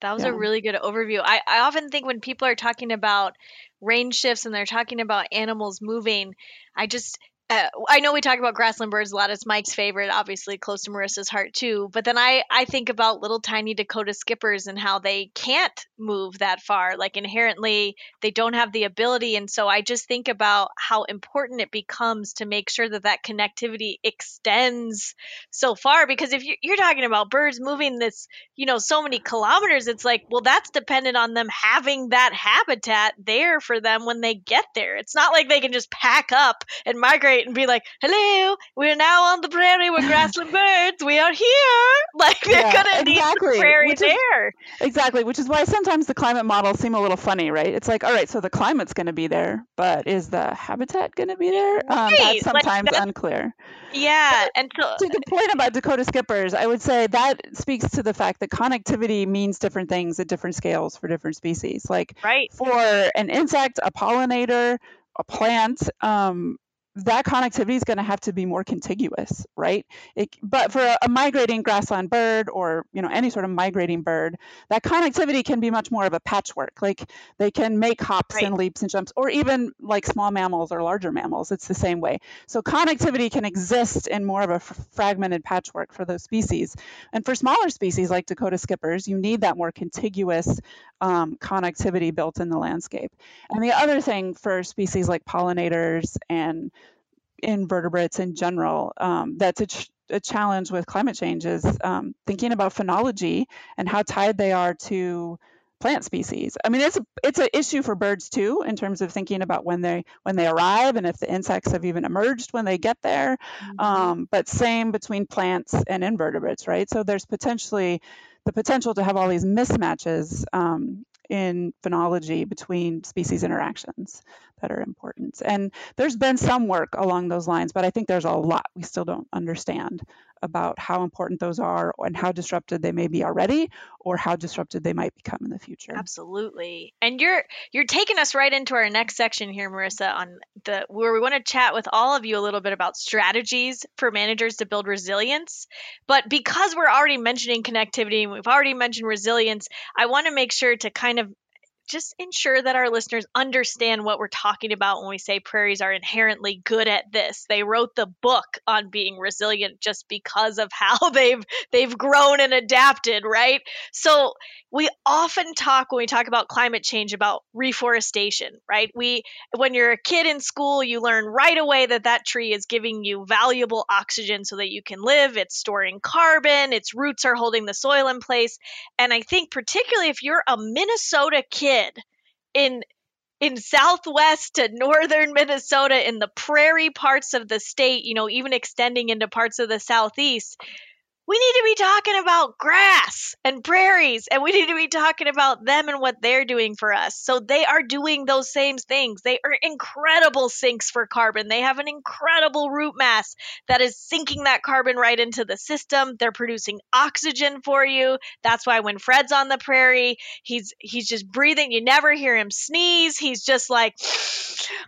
That was yeah. a really good overview. I, I often think when people are talking about range shifts and they're talking about animals moving, I just... Uh, I know we talk about grassland birds a lot. It's Mike's favorite, obviously close to Marissa's heart too. But then I, I think about little tiny Dakota skippers and how they can't move that far. Like inherently, they don't have the ability. And so I just think about how important it becomes to make sure that that connectivity extends so far. Because if you're, you're talking about birds moving this, you know, so many kilometers, it's like, well, that's dependent on them having that habitat there for them when they get there. It's not like they can just pack up and migrate and be like, hello, we're now on the prairie with grassland birds. We are here. Like they're yeah, going to exactly. need the prairie which there. Is, exactly. Which is why sometimes the climate models seem a little funny, right? It's like, all right, so the climate's going to be there, but is the habitat going to be there? Um, right. That's sometimes like that's, unclear. Yeah. But and so, to the point about Dakota skippers, I would say that speaks to the fact that connectivity means different things at different scales for different species. Like right. for an insect, a pollinator, a plant, um, that connectivity is going to have to be more contiguous, right? It, but for a, a migrating grassland bird or, you know, any sort of migrating bird, that connectivity can be much more of a patchwork. Like they can make hops right. and leaps and jumps, or even like small mammals or larger mammals. It's the same way. So connectivity can exist in more of a f- fragmented patchwork for those species. And for smaller species like Dakota skippers, you need that more contiguous um, connectivity built in the landscape. And the other thing for species like pollinators and invertebrates in general, um, that's a, ch- a challenge with climate change is um, thinking about phenology and how tied they are to plant species. I mean, it's a, it's an issue for birds too, in terms of thinking about when they when they arrive and if the insects have even emerged when they get there. Mm-hmm. Um, but same between plants and invertebrates, right? So there's potentially the potential to have all these mismatches um, in phenology between species interactions that are important. And there's been some work along those lines, but I think there's a lot we still don't understand about how important those are and how disrupted they may be already or how disrupted they might become in the future. Absolutely. And you're you're taking us right into our next section here, Marissa, on the where we want to chat with all of you a little bit about strategies for managers to build resilience. But because we're already mentioning connectivity and we've already mentioned resilience, I want to make sure to kind of just ensure that our listeners understand what we're talking about when we say prairies are inherently good at this. They wrote the book on being resilient just because of how they've they've grown and adapted, right? So we often talk when we talk about climate change about reforestation, right? We when you're a kid in school, you learn right away that that tree is giving you valuable oxygen so that you can live. It's storing carbon. Its roots are holding the soil in place. And I think particularly if you're a Minnesota kid in in southwest to northern Minnesota, in the prairie parts of the state, you know, even extending into parts of the southeast, we need to be talking about grass and prairies, and we need to be talking about them and what they're doing for us. So they are doing those same things. They are incredible sinks for carbon. They have an incredible root mass that is sinking that carbon right into the system. They're producing oxygen for you. That's why when Fred's on the prairie, he's he's just breathing. You never hear him sneeze. He's just like,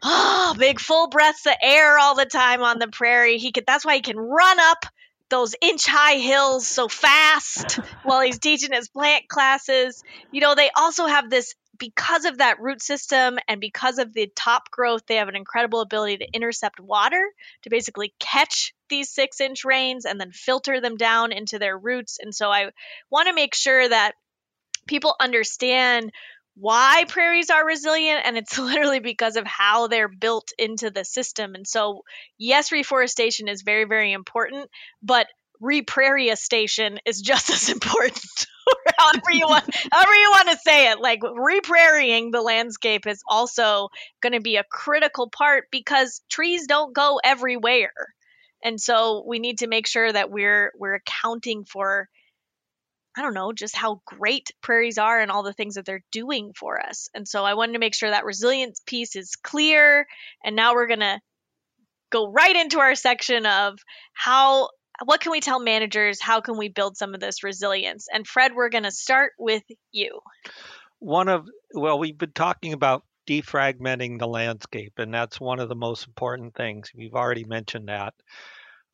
oh, big full breaths of air all the time on the prairie. He could, that's why he can run up those inch high hills so fast while he's teaching his plant classes. You know, they also have this, because of that root system and because of the top growth, they have an incredible ability to intercept water, to basically catch these six inch rains and then filter them down into their roots. And so I want to make sure that people understand why prairies are resilient, and it's literally because of how they're built into the system. And so, yes, reforestation is very, very important, but reprairiestation is just as important. however you want, however you want to say it, like reprairying the landscape is also going to be a critical part because trees don't go everywhere, and so we need to make sure that we're we're accounting for, I don't know, just how great prairies are and all the things that they're doing for us. And so I wanted to make sure that resilience piece is clear. And now we're going to go right into our section of how, what can we tell managers? How can we build some of this resilience? And Fred, we're going to start with you. One of, well, we've been talking about defragmenting the landscape, and that's one of the most important things. We've already mentioned that.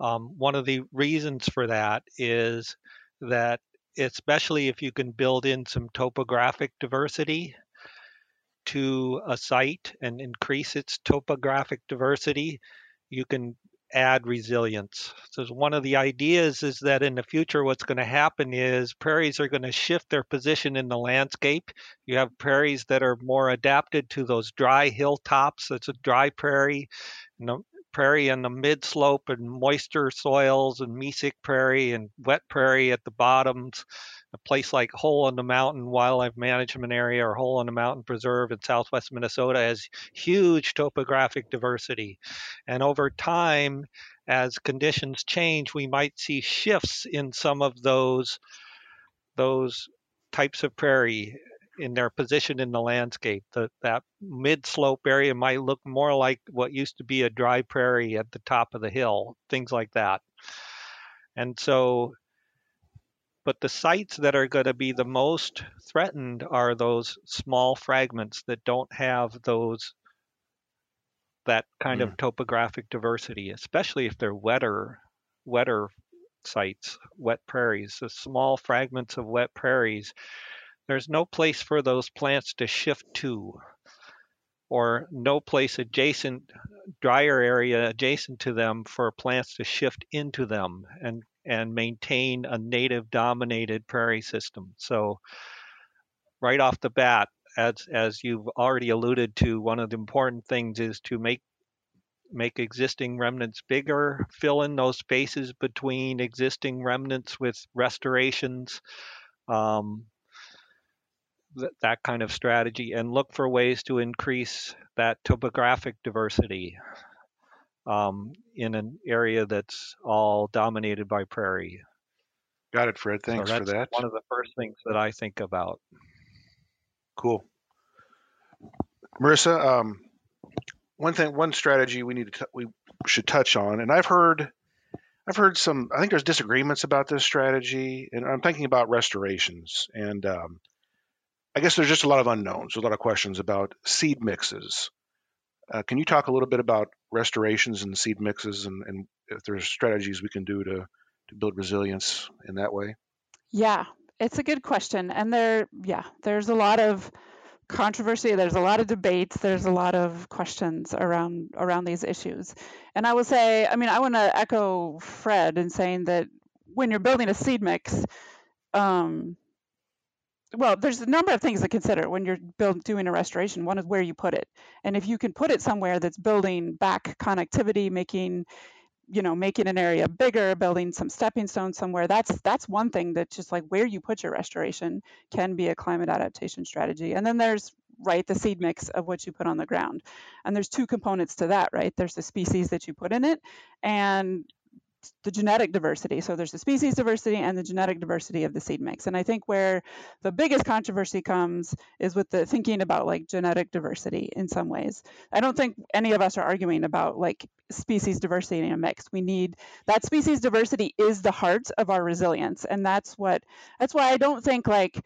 Um, one of the reasons for that is that especially if you can build in some topographic diversity to a site and increase its topographic diversity, you can add resilience. So one of the ideas is that in the future, what's going to happen is prairies are going to shift their position in the landscape. You have prairies that are more adapted to those dry hilltops. It's a dry prairie. You know, prairie on the mid slope and moisture soils, and mesic prairie and wet prairie at the bottoms. A place like Hole in the Mountain Wildlife Management Area or Hole in the Mountain Preserve in southwest Minnesota has huge topographic diversity. And over time, as conditions change, we might see shifts in some of those those types of prairie in their position in the landscape. The, that mid-slope area might look more like what used to be a dry prairie at the top of the hill, things like that. And so, but the sites that are going to be the most threatened are those small fragments that don't have those, that kind mm. of topographic diversity, especially if they're wetter, wetter sites, wet prairies, the small fragments of wet prairies. There's no place for those plants to shift to, or no place adjacent, drier area adjacent to them for plants to shift into them and, and maintain a native dominated prairie system. So right off the bat, as as you've already alluded to, one of the important things is to make make existing remnants bigger, fill in those spaces between existing remnants with restorations. Um, that kind of strategy, and look for ways to increase that topographic diversity um, in an area that's all dominated by prairie. Got it, Fred. Thanks so for that. One of the first things that I think about. Cool. Marissa, um, one thing, one strategy we need to, t- we should touch on, and I've heard, I've heard some, I think there's disagreements about this strategy, and I'm thinking about restorations and, um, I guess there's just a lot of unknowns, a lot of questions about seed mixes. Uh, can you talk a little bit about restorations and seed mixes, and, and if there's strategies we can do to, to build resilience in that way? Yeah, it's a good question. And there, yeah, there's a lot of controversy. There's a lot of debates. There's a lot of questions around, around these issues. And I will say, I mean, I want to echo Fred in saying that when you're building a seed mix, um, well, there's a number of things to consider when you're build, doing a restoration. One is where you put it. And if you can put it somewhere that's building back connectivity, making, you know, making an area bigger, building some stepping stones somewhere, that's that's one thing that just like where you put your restoration can be a climate adaptation strategy. And then there's, right, the seed mix of what you put on the ground. And there's two components to that, right? There's the species that you put in it, and the genetic diversity. So there's the species diversity and the genetic diversity of the seed mix. And I think where the biggest controversy comes is with the thinking about like genetic diversity in some ways. I don't think any of us are arguing about like species diversity in a mix. We need that species diversity is the heart of our resilience. And that's what, that's why I don't think like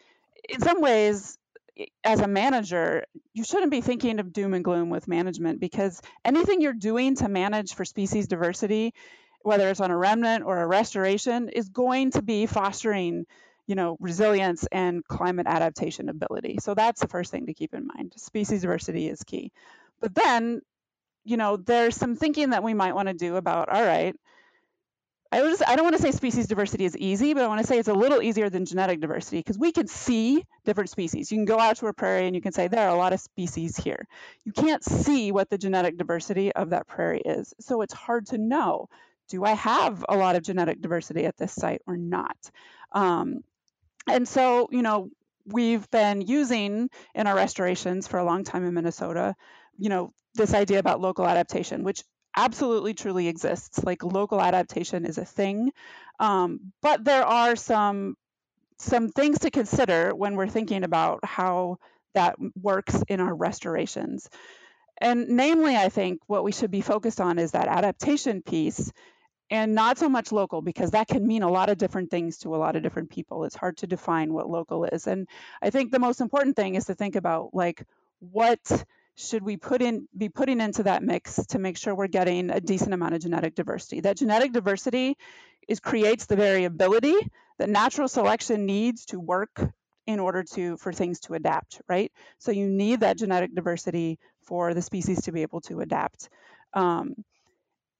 in some ways, as a manager, you shouldn't be thinking of doom and gloom with management, because anything you're doing to manage for species diversity, whether it's on a remnant or a restoration, is going to be fostering, you know, resilience and climate adaptation ability. So that's the first thing to keep in mind. Species diversity is key. But then, you know, there's some thinking that we might want to do about, all right, I, just, I don't want to say species diversity is easy, but I want to say it's a little easier than genetic diversity, because we can see different species. You can go out to a prairie and you can say, there are a lot of species here. You can't see what the genetic diversity of that prairie is. So it's hard to know, do I have a lot of genetic diversity at this site or not? Um, and so, you know, we've been using in our restorations for a long time in Minnesota, you know, this idea about local adaptation, which absolutely truly exists. Like local adaptation is a thing, um, but there are some some things to consider when we're thinking about how that works in our restorations. And namely, I think what we should be focused on is that adaptation piece and not so much local, because that can mean a lot of different things to a lot of different people. It's hard to define what local is. And I think the most important thing is to think about like what should we put in, be putting into that mix to make sure we're getting a decent amount of genetic diversity. That genetic diversity is creates the variability that natural selection needs to work in order to for things to adapt, right? So you need that genetic diversity for the species to be able to adapt. Um,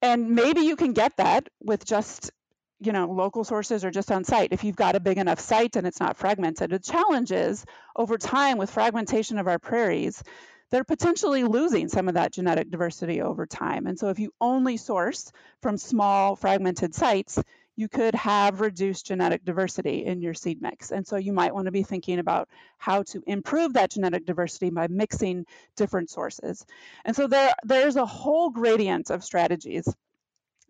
and maybe you can get that with just, you know, local sources or just on site. If you've got a big enough site and it's not fragmented, the challenge is over time with fragmentation of our prairies, they're potentially losing some of that genetic diversity over time. And so if you only source from small fragmented sites, you could have reduced genetic diversity in your seed mix. And so you might want to be thinking about how to improve that genetic diversity by mixing different sources. And so there, there's a whole gradient of strategies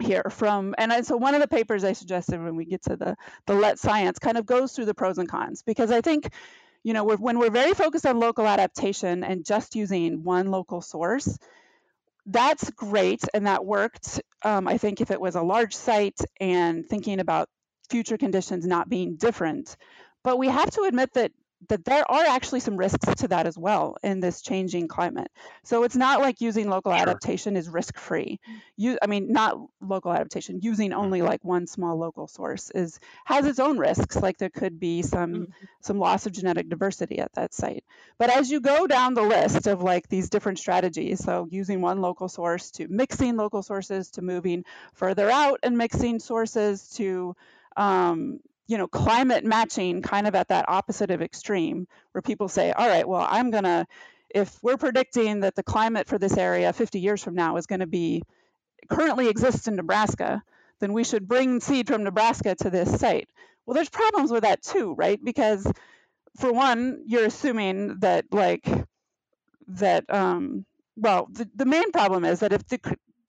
here from, and I, so one of the papers I suggested when we get to the, the Let Science kind of goes through the pros and cons, because I think You know, we're, when we're very focused on local adaptation and just using one local source, that's great. And that worked, um, I think, if it was a large site and thinking about future conditions not being different. But we have to admit that that there are actually some risks to that as well in this changing climate. So it's not like using local sure. adaptation is risk-free. You, I mean, not local adaptation, using only like one small local source is has its own risks. Like there could be some mm-hmm. some loss of genetic diversity at that site. But as you go down the list of like these different strategies, so using one local source to mixing local sources to moving further out and mixing sources to, um, you know, climate matching kind of at that opposite of extreme where people say, all right, well, I'm going to, if we're predicting that the climate for this area fifty years from now is going to be, currently exists in Nebraska, then we should bring seed from Nebraska to this site. Well, there's problems with that too, right? Because for one, you're assuming that like, that, um, well, the, the main problem is that if the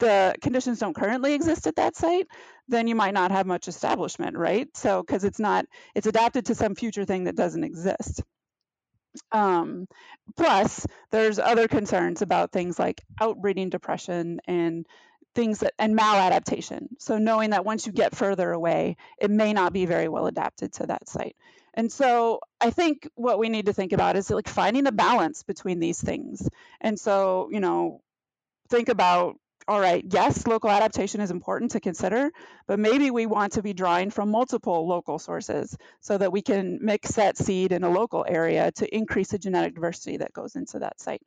the conditions don't currently exist at that site, then you might not have much establishment, right? So, because it's not, it's adapted to some future thing that doesn't exist. Um, plus, there's other concerns about things like outbreeding depression and things that, and maladaptation. So knowing that once you get further away, it may not be very well adapted to that site. And so I think what we need to think about is like finding a balance between these things. And so, you know, think about, all right, yes, local adaptation is important to consider, but maybe we want to be drawing from multiple local sources so that we can mix that seed in a local area to increase the genetic diversity that goes into that site.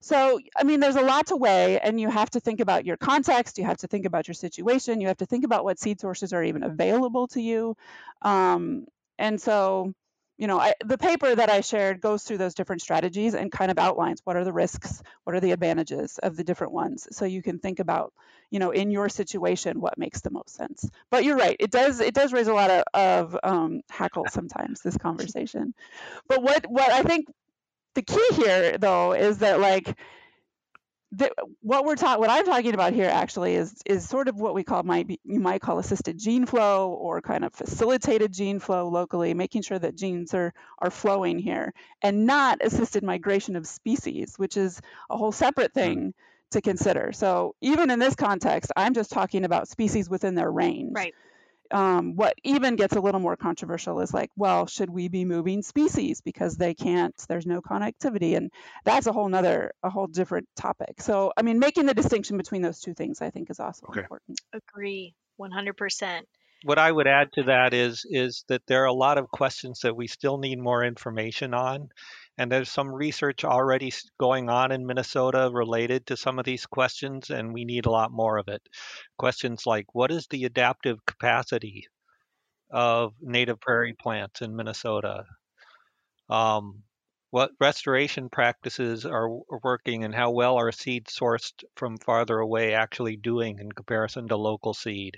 So, I mean, there's a lot to weigh, and you have to think about your context, you have to think about your situation, you have to think about what seed sources are even available to you. Um, and so, you know, I, the paper that I shared goes through those different strategies and kind of outlines what are the risks, what are the advantages of the different ones. So you can think about, you know, in your situation, what makes the most sense. But you're right, it does it does raise a lot of, of um, hackles sometimes, this conversation. But what, what I think the key here, though, is that, like, the, what we're taught, what I'm talking about here actually is is sort of what we call might be, you might call assisted gene flow, or kind of facilitated gene flow locally, making sure that genes are are flowing here, and not assisted migration of species, which is a whole separate thing to consider. So even in this context, I'm just talking about species within their range. Right. Um, what even gets a little more controversial is like, well, should we be moving species because they can't, there's no connectivity? And that's a whole nother, a whole different topic. So, I mean, making the distinction between those two things, I think, is also okay. important. Agree, one hundred percent. What I would add to that is, is that there are a lot of questions that we still need more information on. And there's some research already going on in Minnesota related to some of these questions, and we need a lot more of it. Questions like, what is the adaptive capacity of native prairie plants in Minnesota? Um, what restoration practices are working, and how well are seeds sourced from farther away actually doing in comparison to local seed?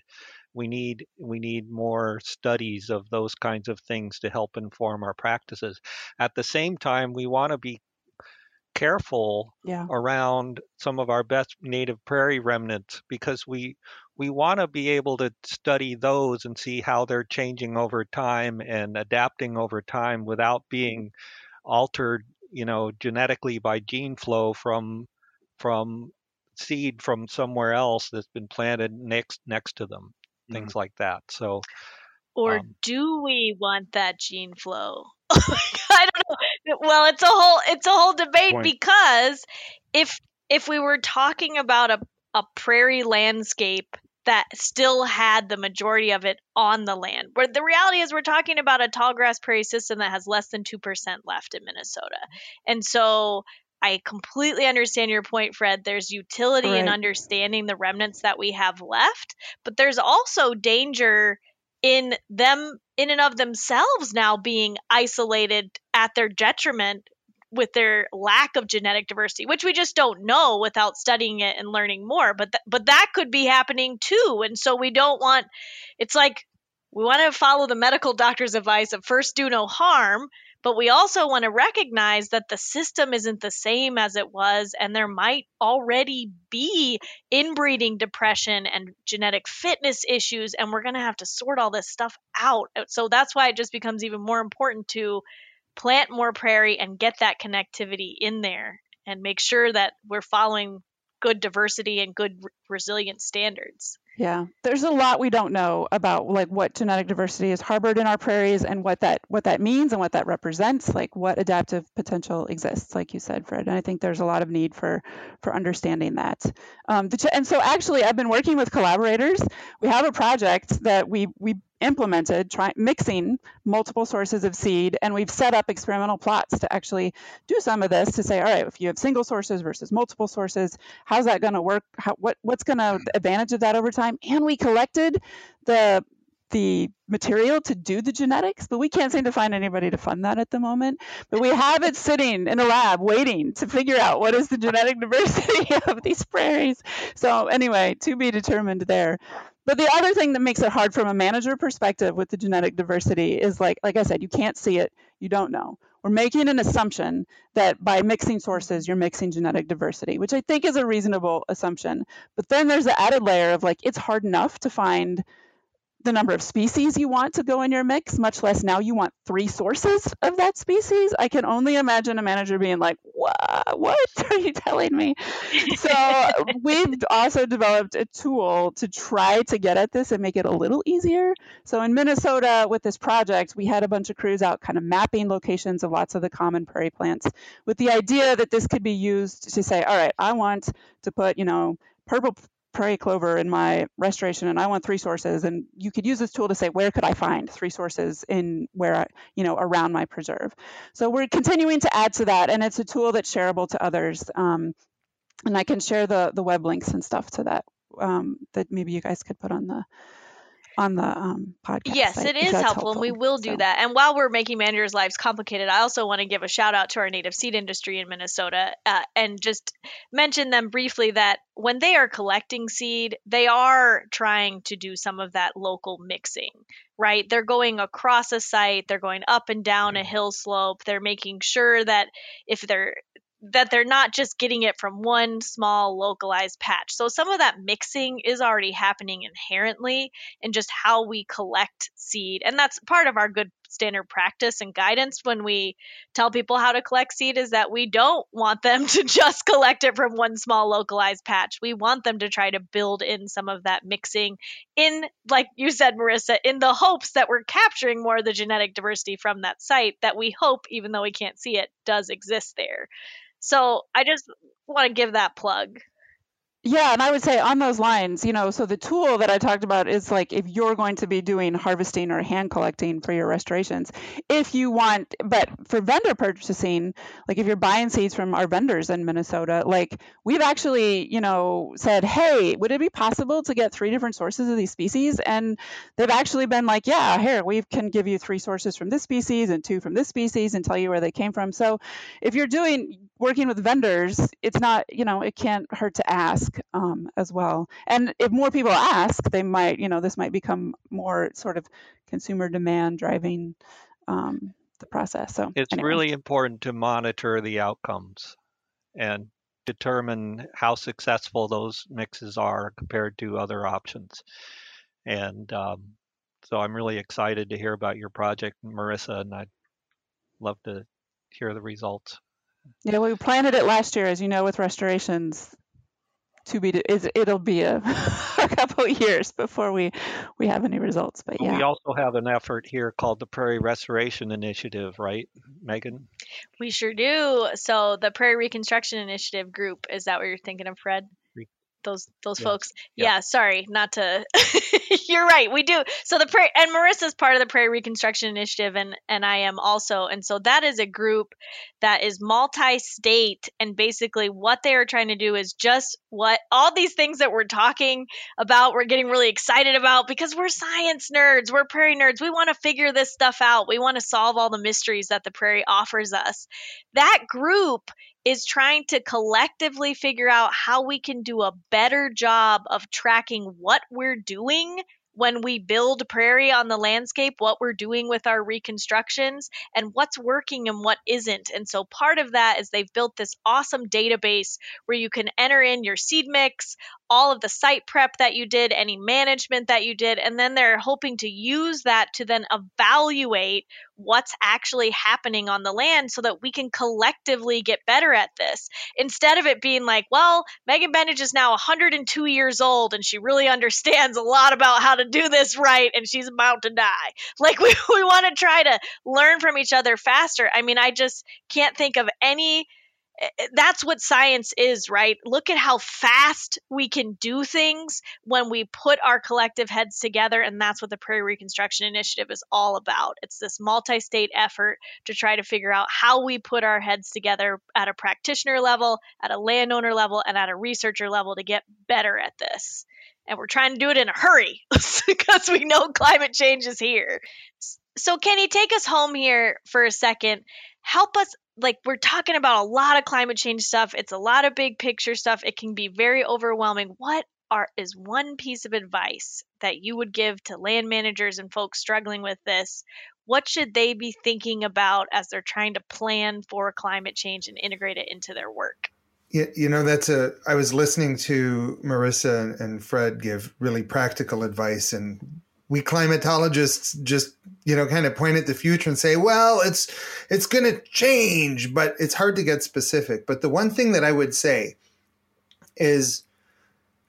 We need we need more studies of those kinds of things to help inform our practices. At the same time, we want to be careful yeah. around some of our best native prairie remnants, because we we want to be able to study those and see how they're changing over time and adapting over time without being altered, you know, genetically by gene flow from from seed from somewhere else that's been planted next next to them. Things like that. So, or um, do we want that gene flow? I don't know. Well, it's a whole it's a whole debate point. Because if if we were talking about a a prairie landscape that still had the majority of it on the land, where the reality is we're talking about a tall grass prairie system that has less than two percent left in Minnesota, and so. I completely understand your point, Fred. There's utility right. in understanding the remnants that we have left, but there's also danger in them in and of themselves now being isolated at their detriment with their lack of genetic diversity, which we just don't know without studying it and learning more. But th- but that could be happening too. And so we don't want, it's like we want to follow the medical doctor's advice of first do no harm. But we also want to recognize that the system isn't the same as it was, and there might already be inbreeding depression and genetic fitness issues, and we're going to have to sort all this stuff out. So that's why it just becomes even more important to plant more prairie and get that connectivity in there and make sure that we're following good diversity and good re- resilient standards. Yeah, there's a lot we don't know about, like what genetic diversity is harbored in our prairies and what that what that means and what that represents, like what adaptive potential exists, like you said, Fred. And I think there's a lot of need for for understanding that. Um, the, and so actually, I've been working with collaborators. We have a project that we we implemented, try, mixing multiple sources of seed, and we've set up experimental plots to actually do some of this to say, all right, if you have single sources versus multiple sources, how's that going to work? How, what what's going to advantage of that over time? And we collected the the material to do the genetics, but we can't seem to find anybody to fund that at the moment. But we have it sitting in a lab waiting to figure out what is the genetic diversity of these prairies. So anyway, to be determined there. But the other thing that makes it hard from a manager perspective with the genetic diversity is, like like I said, you can't see it, you don't know. We're making an assumption that by mixing sources, you're mixing genetic diversity, which I think is a reasonable assumption. But then there's the added layer of, like, it's hard enough to find the number of species you want to go in your mix, much less now you want three sources of that species. I can only imagine a manager being like, what are you telling me? So we've also developed a tool to try to get at this and make it a little easier. So in Minnesota with this project, we had a bunch of crews out kind of mapping locations of lots of the common prairie plants with the idea that this could be used to say, all right, I want to put, you know, purple prairie clover in my restoration and I want three sources, and you could use this tool to say, where could I find three sources in where I, you know, around my preserve? So we're continuing to add to that, and it's a tool that's shareable to others, um, and I can share the the web links and stuff to that, um, that maybe you guys could put on the on the um, podcast. Yes, site, it is helpful, helpful, and we will do so. That. And while we're making managers' lives complicated, I also want to give a shout out to our native seed industry in Minnesota, uh, and just mention them briefly that when they are collecting seed, they are trying to do some of that local mixing, right? They're going across a site, they're going up and down a hill slope, they're making sure that if they're that they're not just getting it from one small localized patch. So some of that mixing is already happening inherently in just how we collect seed. And that's part of our good standard practice and guidance when we tell people how to collect seed, is that we don't want them to just collect it from one small localized patch. We want them to try to build in some of that mixing in, like you said, Marissa, in the hopes that we're capturing more of the genetic diversity from that site that we hope, even though we can't see it, does exist there. So I just want to give that plug. Yeah. And I would say on those lines, you know, so the tool that I talked about is like, if you're going to be doing harvesting or hand collecting for your restorations, if you want, but for vendor purchasing, like if you're buying seeds from our vendors in Minnesota, like we've actually, you know, said, hey, would it be possible to get three different sources of these species? And they've actually been like, yeah, here, we can give you three sources from this species and two from this species and tell you where they came from. So if you're doing working with vendors, it's not, you know, it can't hurt to ask um, as well. And if more people ask, they might, you know, this might become more sort of consumer demand driving um, the process. So it's anyway. Really important to monitor the outcomes and determine how successful those mixes are compared to other options. And um, so I'm really excited to hear about your project, Marissa, and I'd love to hear the results. Yeah, we planted it last year, as you know, with restorations. To be, it'll be a, a couple of years before we, we have any results. But yeah, we also have an effort here called the Prairie Restoration Initiative, right, Megan? We sure do. So the Prairie Reconstruction Initiative group, is that what you're thinking of, Fred? Those those yes. folks. Yeah. yeah, sorry, not to. You're right. We do. So the Prairie, and Marissa's part of the Prairie Reconstruction Initiative, and and I am also. And so that is a group that is multi-state, and basically what they are trying to do is just what all these things that we're talking about, we're getting really excited about because we're science nerds, we're prairie nerds. We want to figure this stuff out. We want to solve all the mysteries that the prairie offers us. That group is trying to collectively figure out how we can do a better job of tracking what we're doing when we build prairie on the landscape, what we're doing with our reconstructions, and what's working and what isn't. And so part of that is they've built this awesome database where you can enter in your seed mix, all of the site prep that you did, any management that you did, and then they're hoping to use that to then evaluate what's actually happening on the land so that we can collectively get better at this. Instead of it being like, well, Megan Benage is now one hundred two years old and she really understands a lot about how to do this right and she's about to die. Like we, we want to try to learn from each other faster. I mean, I just can't think of any That's what science is, right? Look at how fast we can do things when we put our collective heads together. And that's what the Prairie Reconstruction Initiative is all about. It's this multi-state effort to try to figure out how we put our heads together at a practitioner level, at a landowner level, and at a researcher level to get better at this. And we're trying to do it in a hurry because we know climate change is here. So Kenny, take us home here for a second. Help us. Like we're talking about a lot of climate change stuff. It's a lot of big picture stuff. It can be very overwhelming. What are is one piece of advice that you would give to land managers and folks struggling with this? What should they be thinking about as they're trying to plan for climate change and integrate it into their work? You know, that's a, I was listening to Marissa and Fred give really practical advice, and we climatologists just, you know, kind of point at the future and say, well, it's it's going to change, but it's hard to get specific. But the one thing that I would say is,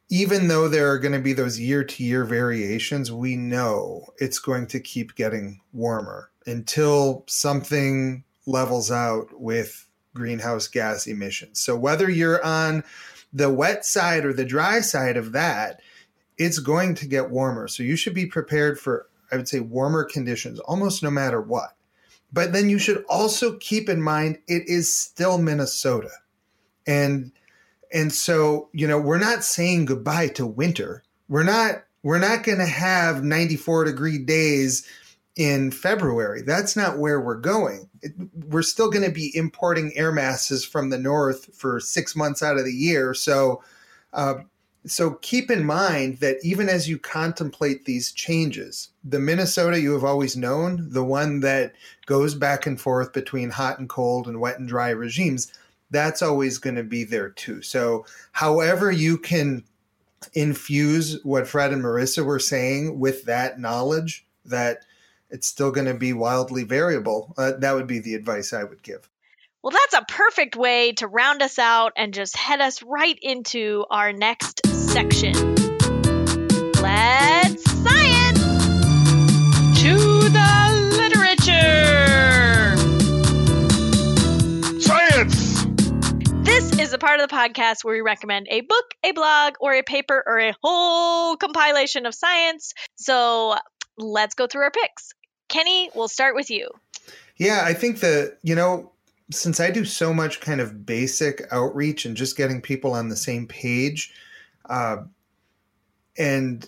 even though there are going to be those year-to-year variations, we know it's going to keep getting warmer until something levels out with greenhouse gas emissions. So whether you're on the wet side or the dry side of that, it's going to get warmer. So you should be prepared for, I would say, warmer conditions almost no matter what. But then you should also keep in mind it is still Minnesota. And and so, you know, we're not saying goodbye to winter. We're not we're not going to have ninety-four degree days in February. That's not where we're going. It, we're still going to be importing air masses from the north for six months out of the year. So uh So keep in mind that even as you contemplate these changes, the Minnesota you have always known, the one that goes back and forth between hot and cold and wet and dry regimes, that's always going to be there too. So however you can infuse what Fred and Marissa were saying with that knowledge that it's still going to be wildly variable, uh, that would be the advice I would give. Well, that's a perfect way to round us out and just head us right into our next section. Let's science! To the literature! Science! This is the part of the podcast where we recommend a book, a blog, or a paper, or a whole compilation of science. So let's go through our picks. Kenny, we'll start with you. Yeah, I think that, you know, since I do so much kind of basic outreach and just getting people on the same page, uh, and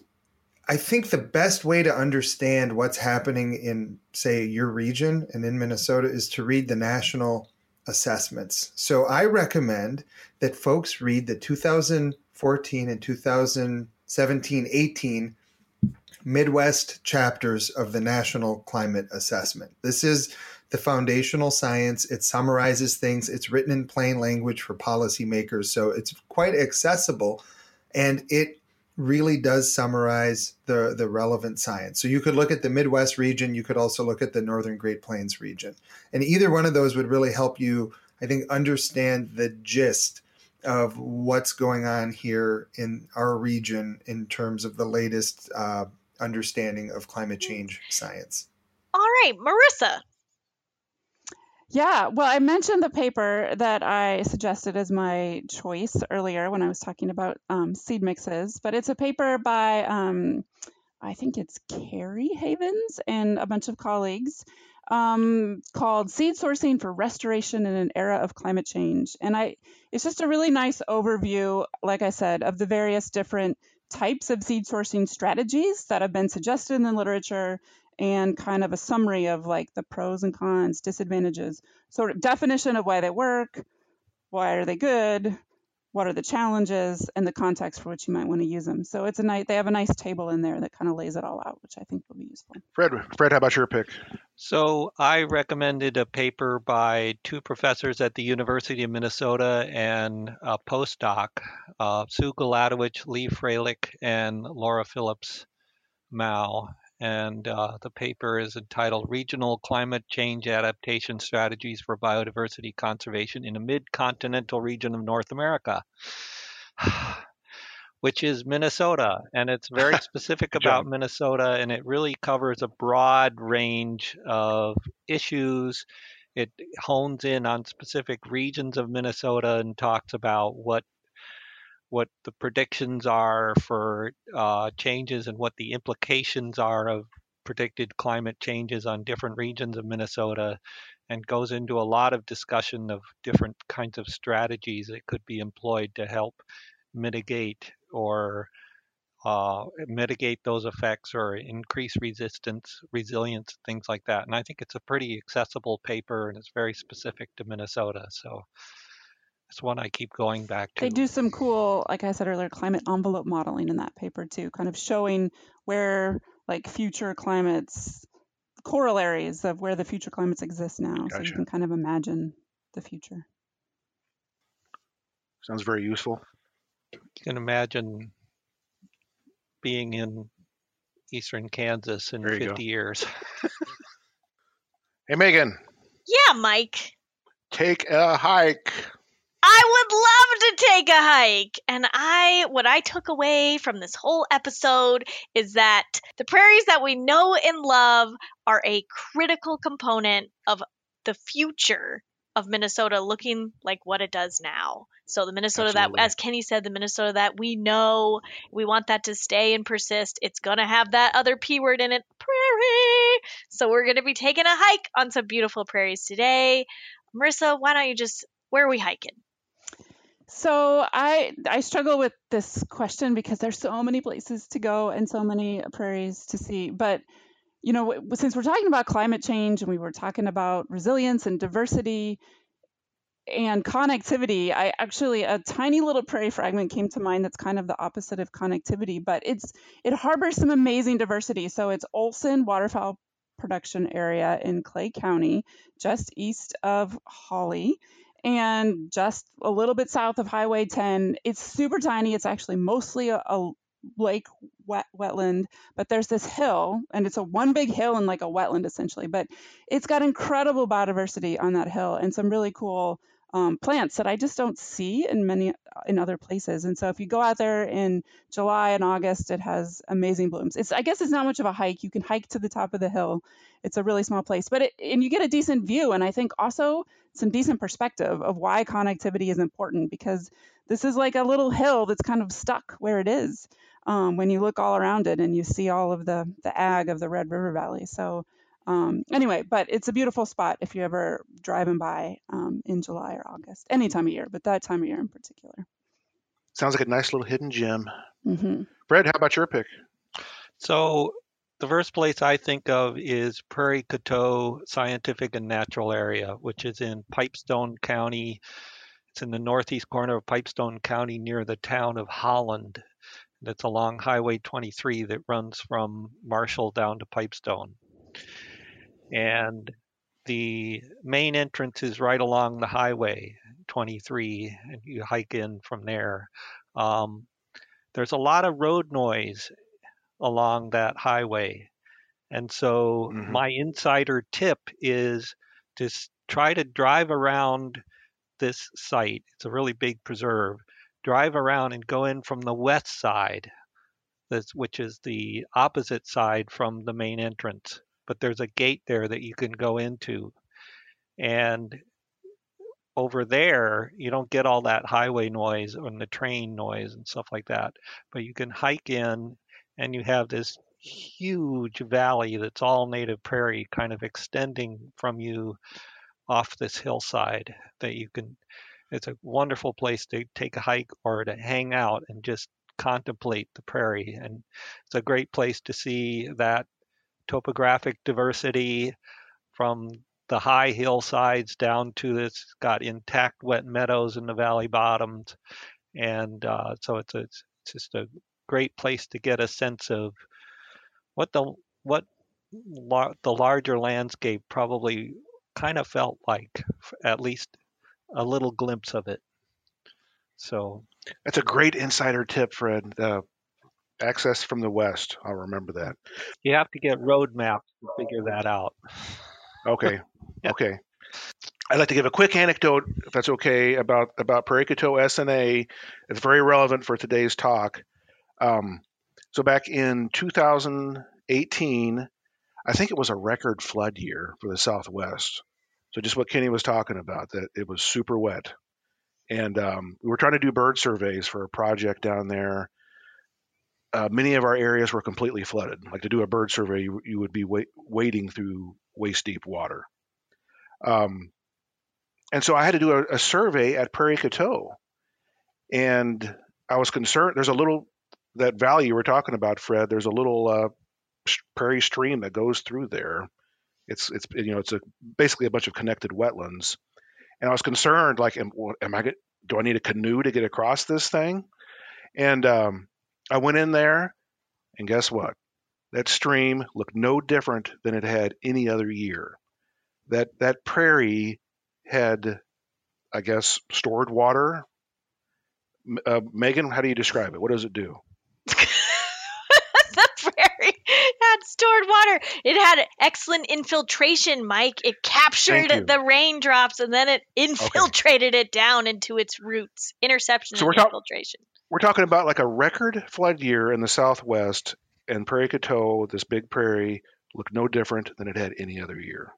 I think the best way to understand what's happening in, say, your region and in Minnesota is to read the national assessments. So I recommend that folks read the two thousand fourteen and two thousand seventeen eighteen Midwest chapters of the National Climate Assessment. This is the foundational science. It summarizes things. It's written in plain language for policymakers, so it's quite accessible, and it really does summarize the, the relevant science. So you could look at the Midwest region. You could also look at the Northern Great Plains region. And either one of those would really help you, I think, understand the gist of what's going on here in our region in terms of the latest uh, understanding of climate change science. All right, Marissa. Yeah, well, I mentioned the paper that I suggested as my choice earlier when I was talking about um, seed mixes, but it's a paper by, um, I think it's Carrie Havens and a bunch of colleagues um, called Seed Sourcing for Restoration in an Era of Climate Change. And I, it's just a really nice overview, like I said, of the various different types of seed sourcing strategies that have been suggested in the literature, and kind of a summary of like the pros and cons, disadvantages, sort of definition of why they work, why are they good, what are the challenges, and the context for which you might want to use them. So it's a nice, they have a nice table in there that kind of lays it all out, which I think will be useful. Fred, Fred, how about your pick? So I recommended a paper by two professors at the University of Minnesota and a postdoc, uh, Sue Galatowicz, Lee Freilich, and Laura Phillips-Mau. And uh, the paper is entitled Regional Climate Change Adaptation Strategies for Biodiversity Conservation in a Mid-Continental Region of North America, which is Minnesota. And it's very specific about Minnesota, and it really covers a broad range of issues. It hones in on specific regions of Minnesota and talks about what what the predictions are for uh, changes and what the implications are of predicted climate changes on different regions of Minnesota, and goes into a lot of discussion of different kinds of strategies that could be employed to help mitigate or uh, mitigate those effects or increase resistance, resilience, things like that. And I think it's a pretty accessible paper, and it's very specific to Minnesota. So it's one I keep going back to. They do some cool, like I said earlier, climate envelope modeling in that paper too, kind of showing where like future climates, corollaries of where the future climates exist now. Gotcha. So you can kind of imagine the future. Sounds very useful. You can imagine being in eastern Kansas in fifty years. Hey, Megan. Yeah, Mike. Take a hike. I would love to take a hike. And I, what I took away from this whole episode is that the prairies that we know and love are a critical component of the future of Minnesota looking like what it does now. So the Minnesota Absolutely. that, as Kenny said, the Minnesota that we know, we want that to stay and persist. It's going to have that other P word in it, prairie. So we're going to be taking a hike on some beautiful prairies today. Marissa, why don't you just, where are we hiking? So I I struggle with this question because there's so many places to go and so many prairies to see. But, you know, since we're talking about climate change and we were talking about resilience and diversity and connectivity, I actually a tiny little prairie fragment came to mind that's kind of the opposite of connectivity, but it's it harbors some amazing diversity. So it's Olson Waterfowl Production Area in Clay County, just east of Hawley. and just a little bit south of Highway ten. It's super tiny. It's actually mostly a, a lake wet, wetland, but there's this hill, and it's a one big hill and like a wetland essentially, but it's got incredible biodiversity on that hill and some really cool um, plants that I just don't see in many in other places. And so if you go out there in July and August, it has amazing blooms. It's, I guess it's not much of a hike. You can hike to the top of the hill. It's a really small place, but it, and you get a decent view. And I think also some decent perspective of why connectivity is important, because this is like a little hill that's kind of stuck where it is. Um, when you look all around it and you see all of the, the ag of the Red River Valley. So um, anyway, but it's a beautiful spot if you're ever driving by um, in July or August, any time of year, but that time of year in particular. Sounds like a nice little hidden gem. Mm-hmm. Fred, how about your pick? So the first place I think of is Prairie Coteau Scientific and Natural Area, which is in Pipestone County. It's in the northeast corner of Pipestone County near the town of Holland. That's along Highway twenty-three that runs from Marshall down to Pipestone. And the main entrance is right along the Highway twenty-three, and you hike in from there. Um, there's a lot of road noise along that highway. And so mm-hmm. my insider tip is to try to drive around this site. It's a really big preserve. Drive around and go in from the west side, which is the opposite side from the main entrance. But there's a gate there that you can go into. And over there, you don't get all that highway noise and the train noise and stuff like that. But you can hike in, and you have this huge valley that's all native prairie kind of extending from you off this hillside that you can... It's a wonderful place to take a hike or to hang out and just contemplate the prairie. And it's a great place to see that topographic diversity from the high hillsides down to this got intact wet meadows in the valley bottoms. And uh, so it's, a, it's just a great place to get a sense of what the what la- the larger landscape probably kind of felt like, at least a little glimpse of it. So that's a great insider tip, Fred. Uh, access from the west. I'll remember that. You have to get road maps to figure that out. Okay. Yeah. Okay. I'd like to give a quick anecdote, if that's okay, about about Prairie Coteau S N A. It's very relevant for today's talk. Um, so back in two thousand eighteen, I think it was a record flood year for the Southwest. So just what Kenny was talking about, that it was super wet. And um, we were trying to do bird surveys for a project down there. Uh, many of our areas were completely flooded. Like to do a bird survey, you, you would be wa- wading through waist-deep water. Um, and so I had to do a, a survey at Prairie Coteau. And I was concerned, there's a little, that valley you were talking about, Fred, there's a little uh, prairie stream that goes through there. It's it's you know it's a, basically a bunch of connected wetlands, and I was concerned like am, am I get, do I need a canoe to get across this thing? And um, I went in there, and guess what? That stream looked no different than it had any other year. That that prairie had, I guess, stored water. Uh, Megan, how do you describe it? What does it do? Stored water. It had excellent infiltration, Mike. It captured the raindrops and then it infiltrated okay. it down into its roots. Interception so and we're infiltration. Ta- we're talking about like a record flood year in the Southwest, and Prairie Coteau, this big prairie, looked no different than it had any other year.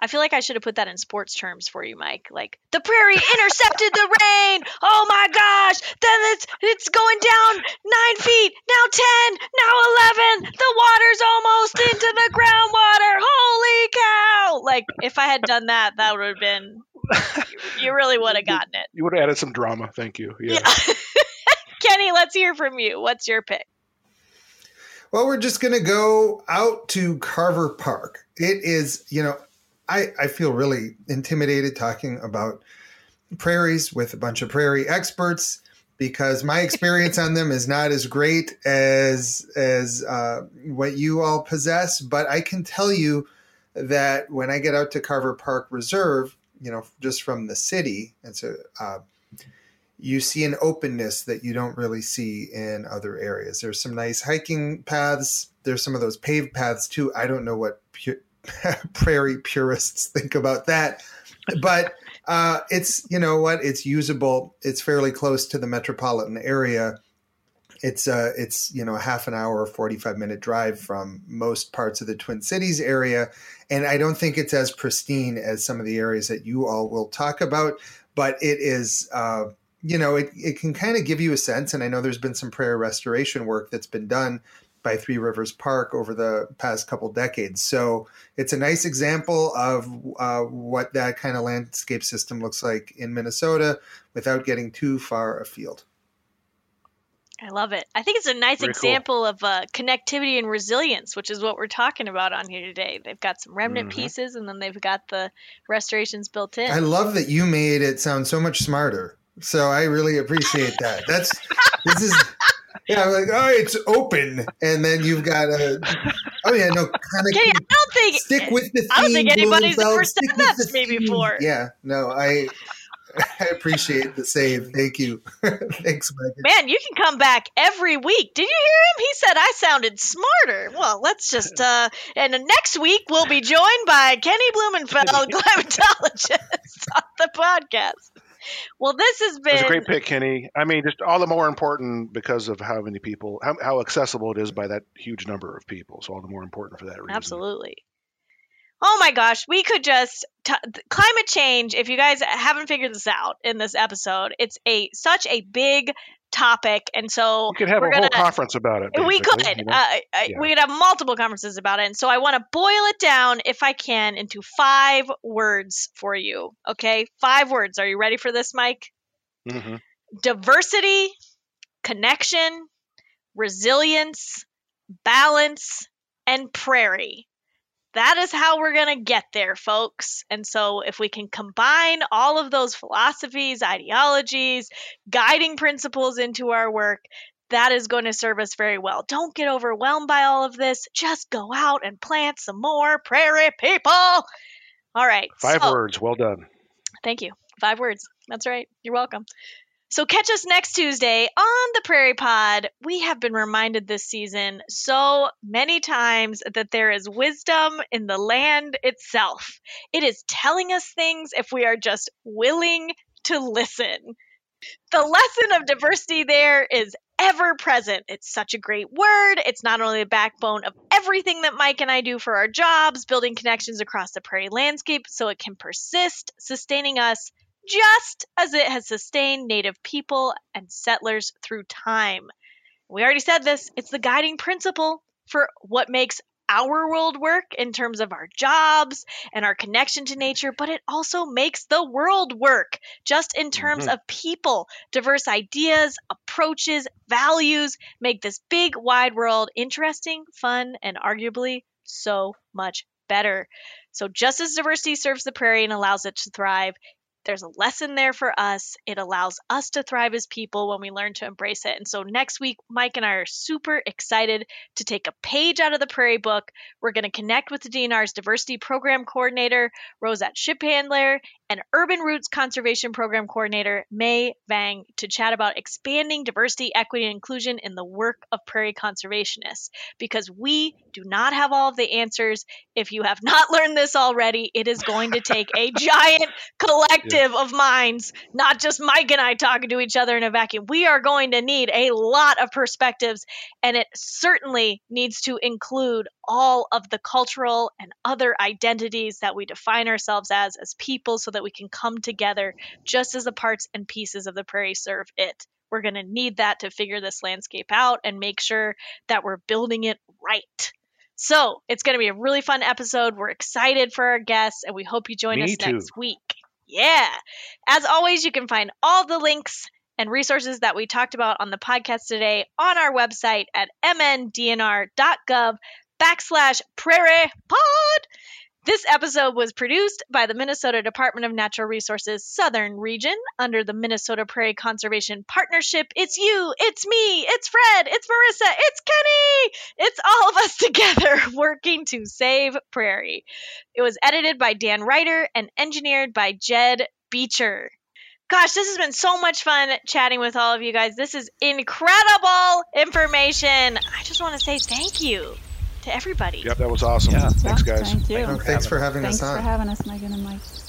I feel like I should have put that in sports terms for you, Mike. Like, the prairie intercepted the rain. Oh, my gosh. Then it's it's going down nine feet, now ten, now eleven. The water's almost into the groundwater. Holy cow. Like, if I had done that, that would have been – you really would have gotten it. You would have added some drama. Thank you. Yeah. yeah. Kenny, let's hear from you. What's your pick? Well, we're just going to go out to Carver Park. It is, you know – I, I feel really intimidated talking about prairies with a bunch of prairie experts because my experience on them is not as great as as uh, what you all possess. But I can tell you that when I get out to Carver Park Reserve, you know, just from the city, and so uh, you see an openness that you don't really see in other areas. There's some nice hiking paths. There's some of those paved paths too. I don't know what pu- prairie purists think about that, but uh, it's, you know what, it's usable. It's fairly close to the metropolitan area. It's uh, it's, you know, a half an hour, forty-five minute drive from most parts of the Twin Cities area. And I don't think it's as pristine as some of the areas that you all will talk about, but it is, uh, you know, it, it can kind of give you a sense. And I know there's been some prairie restoration work that's been done by Three Rivers Park over the past couple decades. So it's a nice example of uh, what that kind of landscape system looks like in Minnesota without getting too far afield. I love it. I think it's a nice Very example cool. of uh, connectivity and resilience, which is what we're talking about on here today. They've got some remnant mm-hmm. pieces, and then they've got the restorations built in. I love that you made it sound so much smarter. So I really appreciate that. That's this is yeah. I'm like, oh, it's open, and then you've got a oh yeah, no. Kenny, I don't think stick with the theme. I don't think anybody's ever said that to me before. Yeah, no, I. I appreciate the save. Thank you. Thanks, Megan. Man, you can come back every week. Did you hear him? He said I sounded smarter. Well, let's just, uh, and next week we'll be joined by Kenny Blumenfeld, climatologist, on the podcast. Well, this has been That's a great pick, Kenny. I mean, just all the more important because of how many people, how, how accessible it is by that huge number of people. So all the more important for that reason. Absolutely. Oh my gosh, we could just t- climate change. If you guys haven't figured this out in this episode, it's a such a big topic, and so we could have we're a gonna, whole conference about it. We could, you know? uh, yeah. we could have multiple conferences about it. And so I want to boil it down, if I can, into five words for you. Okay, five words. Are you ready for this, Mike? Mm-hmm. Diversity, connection, resilience, balance, and prairie. That is how we're going to get there, folks. And so if we can combine all of those philosophies, ideologies, guiding principles into our work, that is going to serve us very well. Don't get overwhelmed by all of this. Just go out and plant some more prairie, people. All right. Five so, words. Well done. Thank you. Five words. That's right. You're welcome. So catch us next Tuesday on the Prairie Pod. We have been reminded this season so many times that there is wisdom in the land itself. It is telling us things if we are just willing to listen. The lesson of diversity there is ever present. It's such a great word. It's not only the backbone of everything that Mike and I do for our jobs, building connections across the prairie landscape so it can persist, sustaining us just as it has sustained Native people and settlers through time. We already said this. It's the guiding principle for what makes our world work in terms of our jobs and our connection to nature, but it also makes the world work just in terms mm-hmm. of people. Diverse ideas, approaches, values make this big, wide world interesting, fun, and arguably so much better. So just as diversity serves the prairie and allows it to thrive, there's a lesson there for us. It allows us to thrive as people when we learn to embrace it. And so next week, Mike and I are super excited to take a page out of the Prairie Book. We're going to connect with the D N R's Diversity Program Coordinator, Rosette Shiphandler, and Urban Roots Conservation Program Coordinator, May Vang, to chat about expanding diversity, equity, and inclusion in the work of prairie conservationists. Because we do not have all of the answers. If you have not learned this already, it is going to take a giant collective of minds, not just Mike and I talking to each other in a vacuum. We are going to need a lot of perspectives, and it certainly needs to include all of the cultural and other identities that we define ourselves as as people, so that we can come together just as the parts and pieces of the prairie serve it. We're going to need that to figure this landscape out and make sure that we're building it right. So it's going to be a really fun episode. We're excited for our guests, and we hope you join Me us too. next week. Yeah. As always, you can find all the links and resources that we talked about on the podcast today on our website at mndnr.gov backslash prairie pod. This episode was produced by the Minnesota Department of Natural Resources Southern Region under the Minnesota Prairie Conservation Partnership. It's you, it's me, it's Fred, it's Marissa, it's Kenny, it's all of us us together working to save Prairie. It was edited by Dan Ryder and engineered by Jed Beecher. Gosh, this has been so much fun chatting with all of you guys. This is incredible information. I just want to say thank you to everybody. Yep, that was awesome. Yeah. Thanks, guys. Thank you. Thanks for having us on. Thanks for having us, Megan and Mike.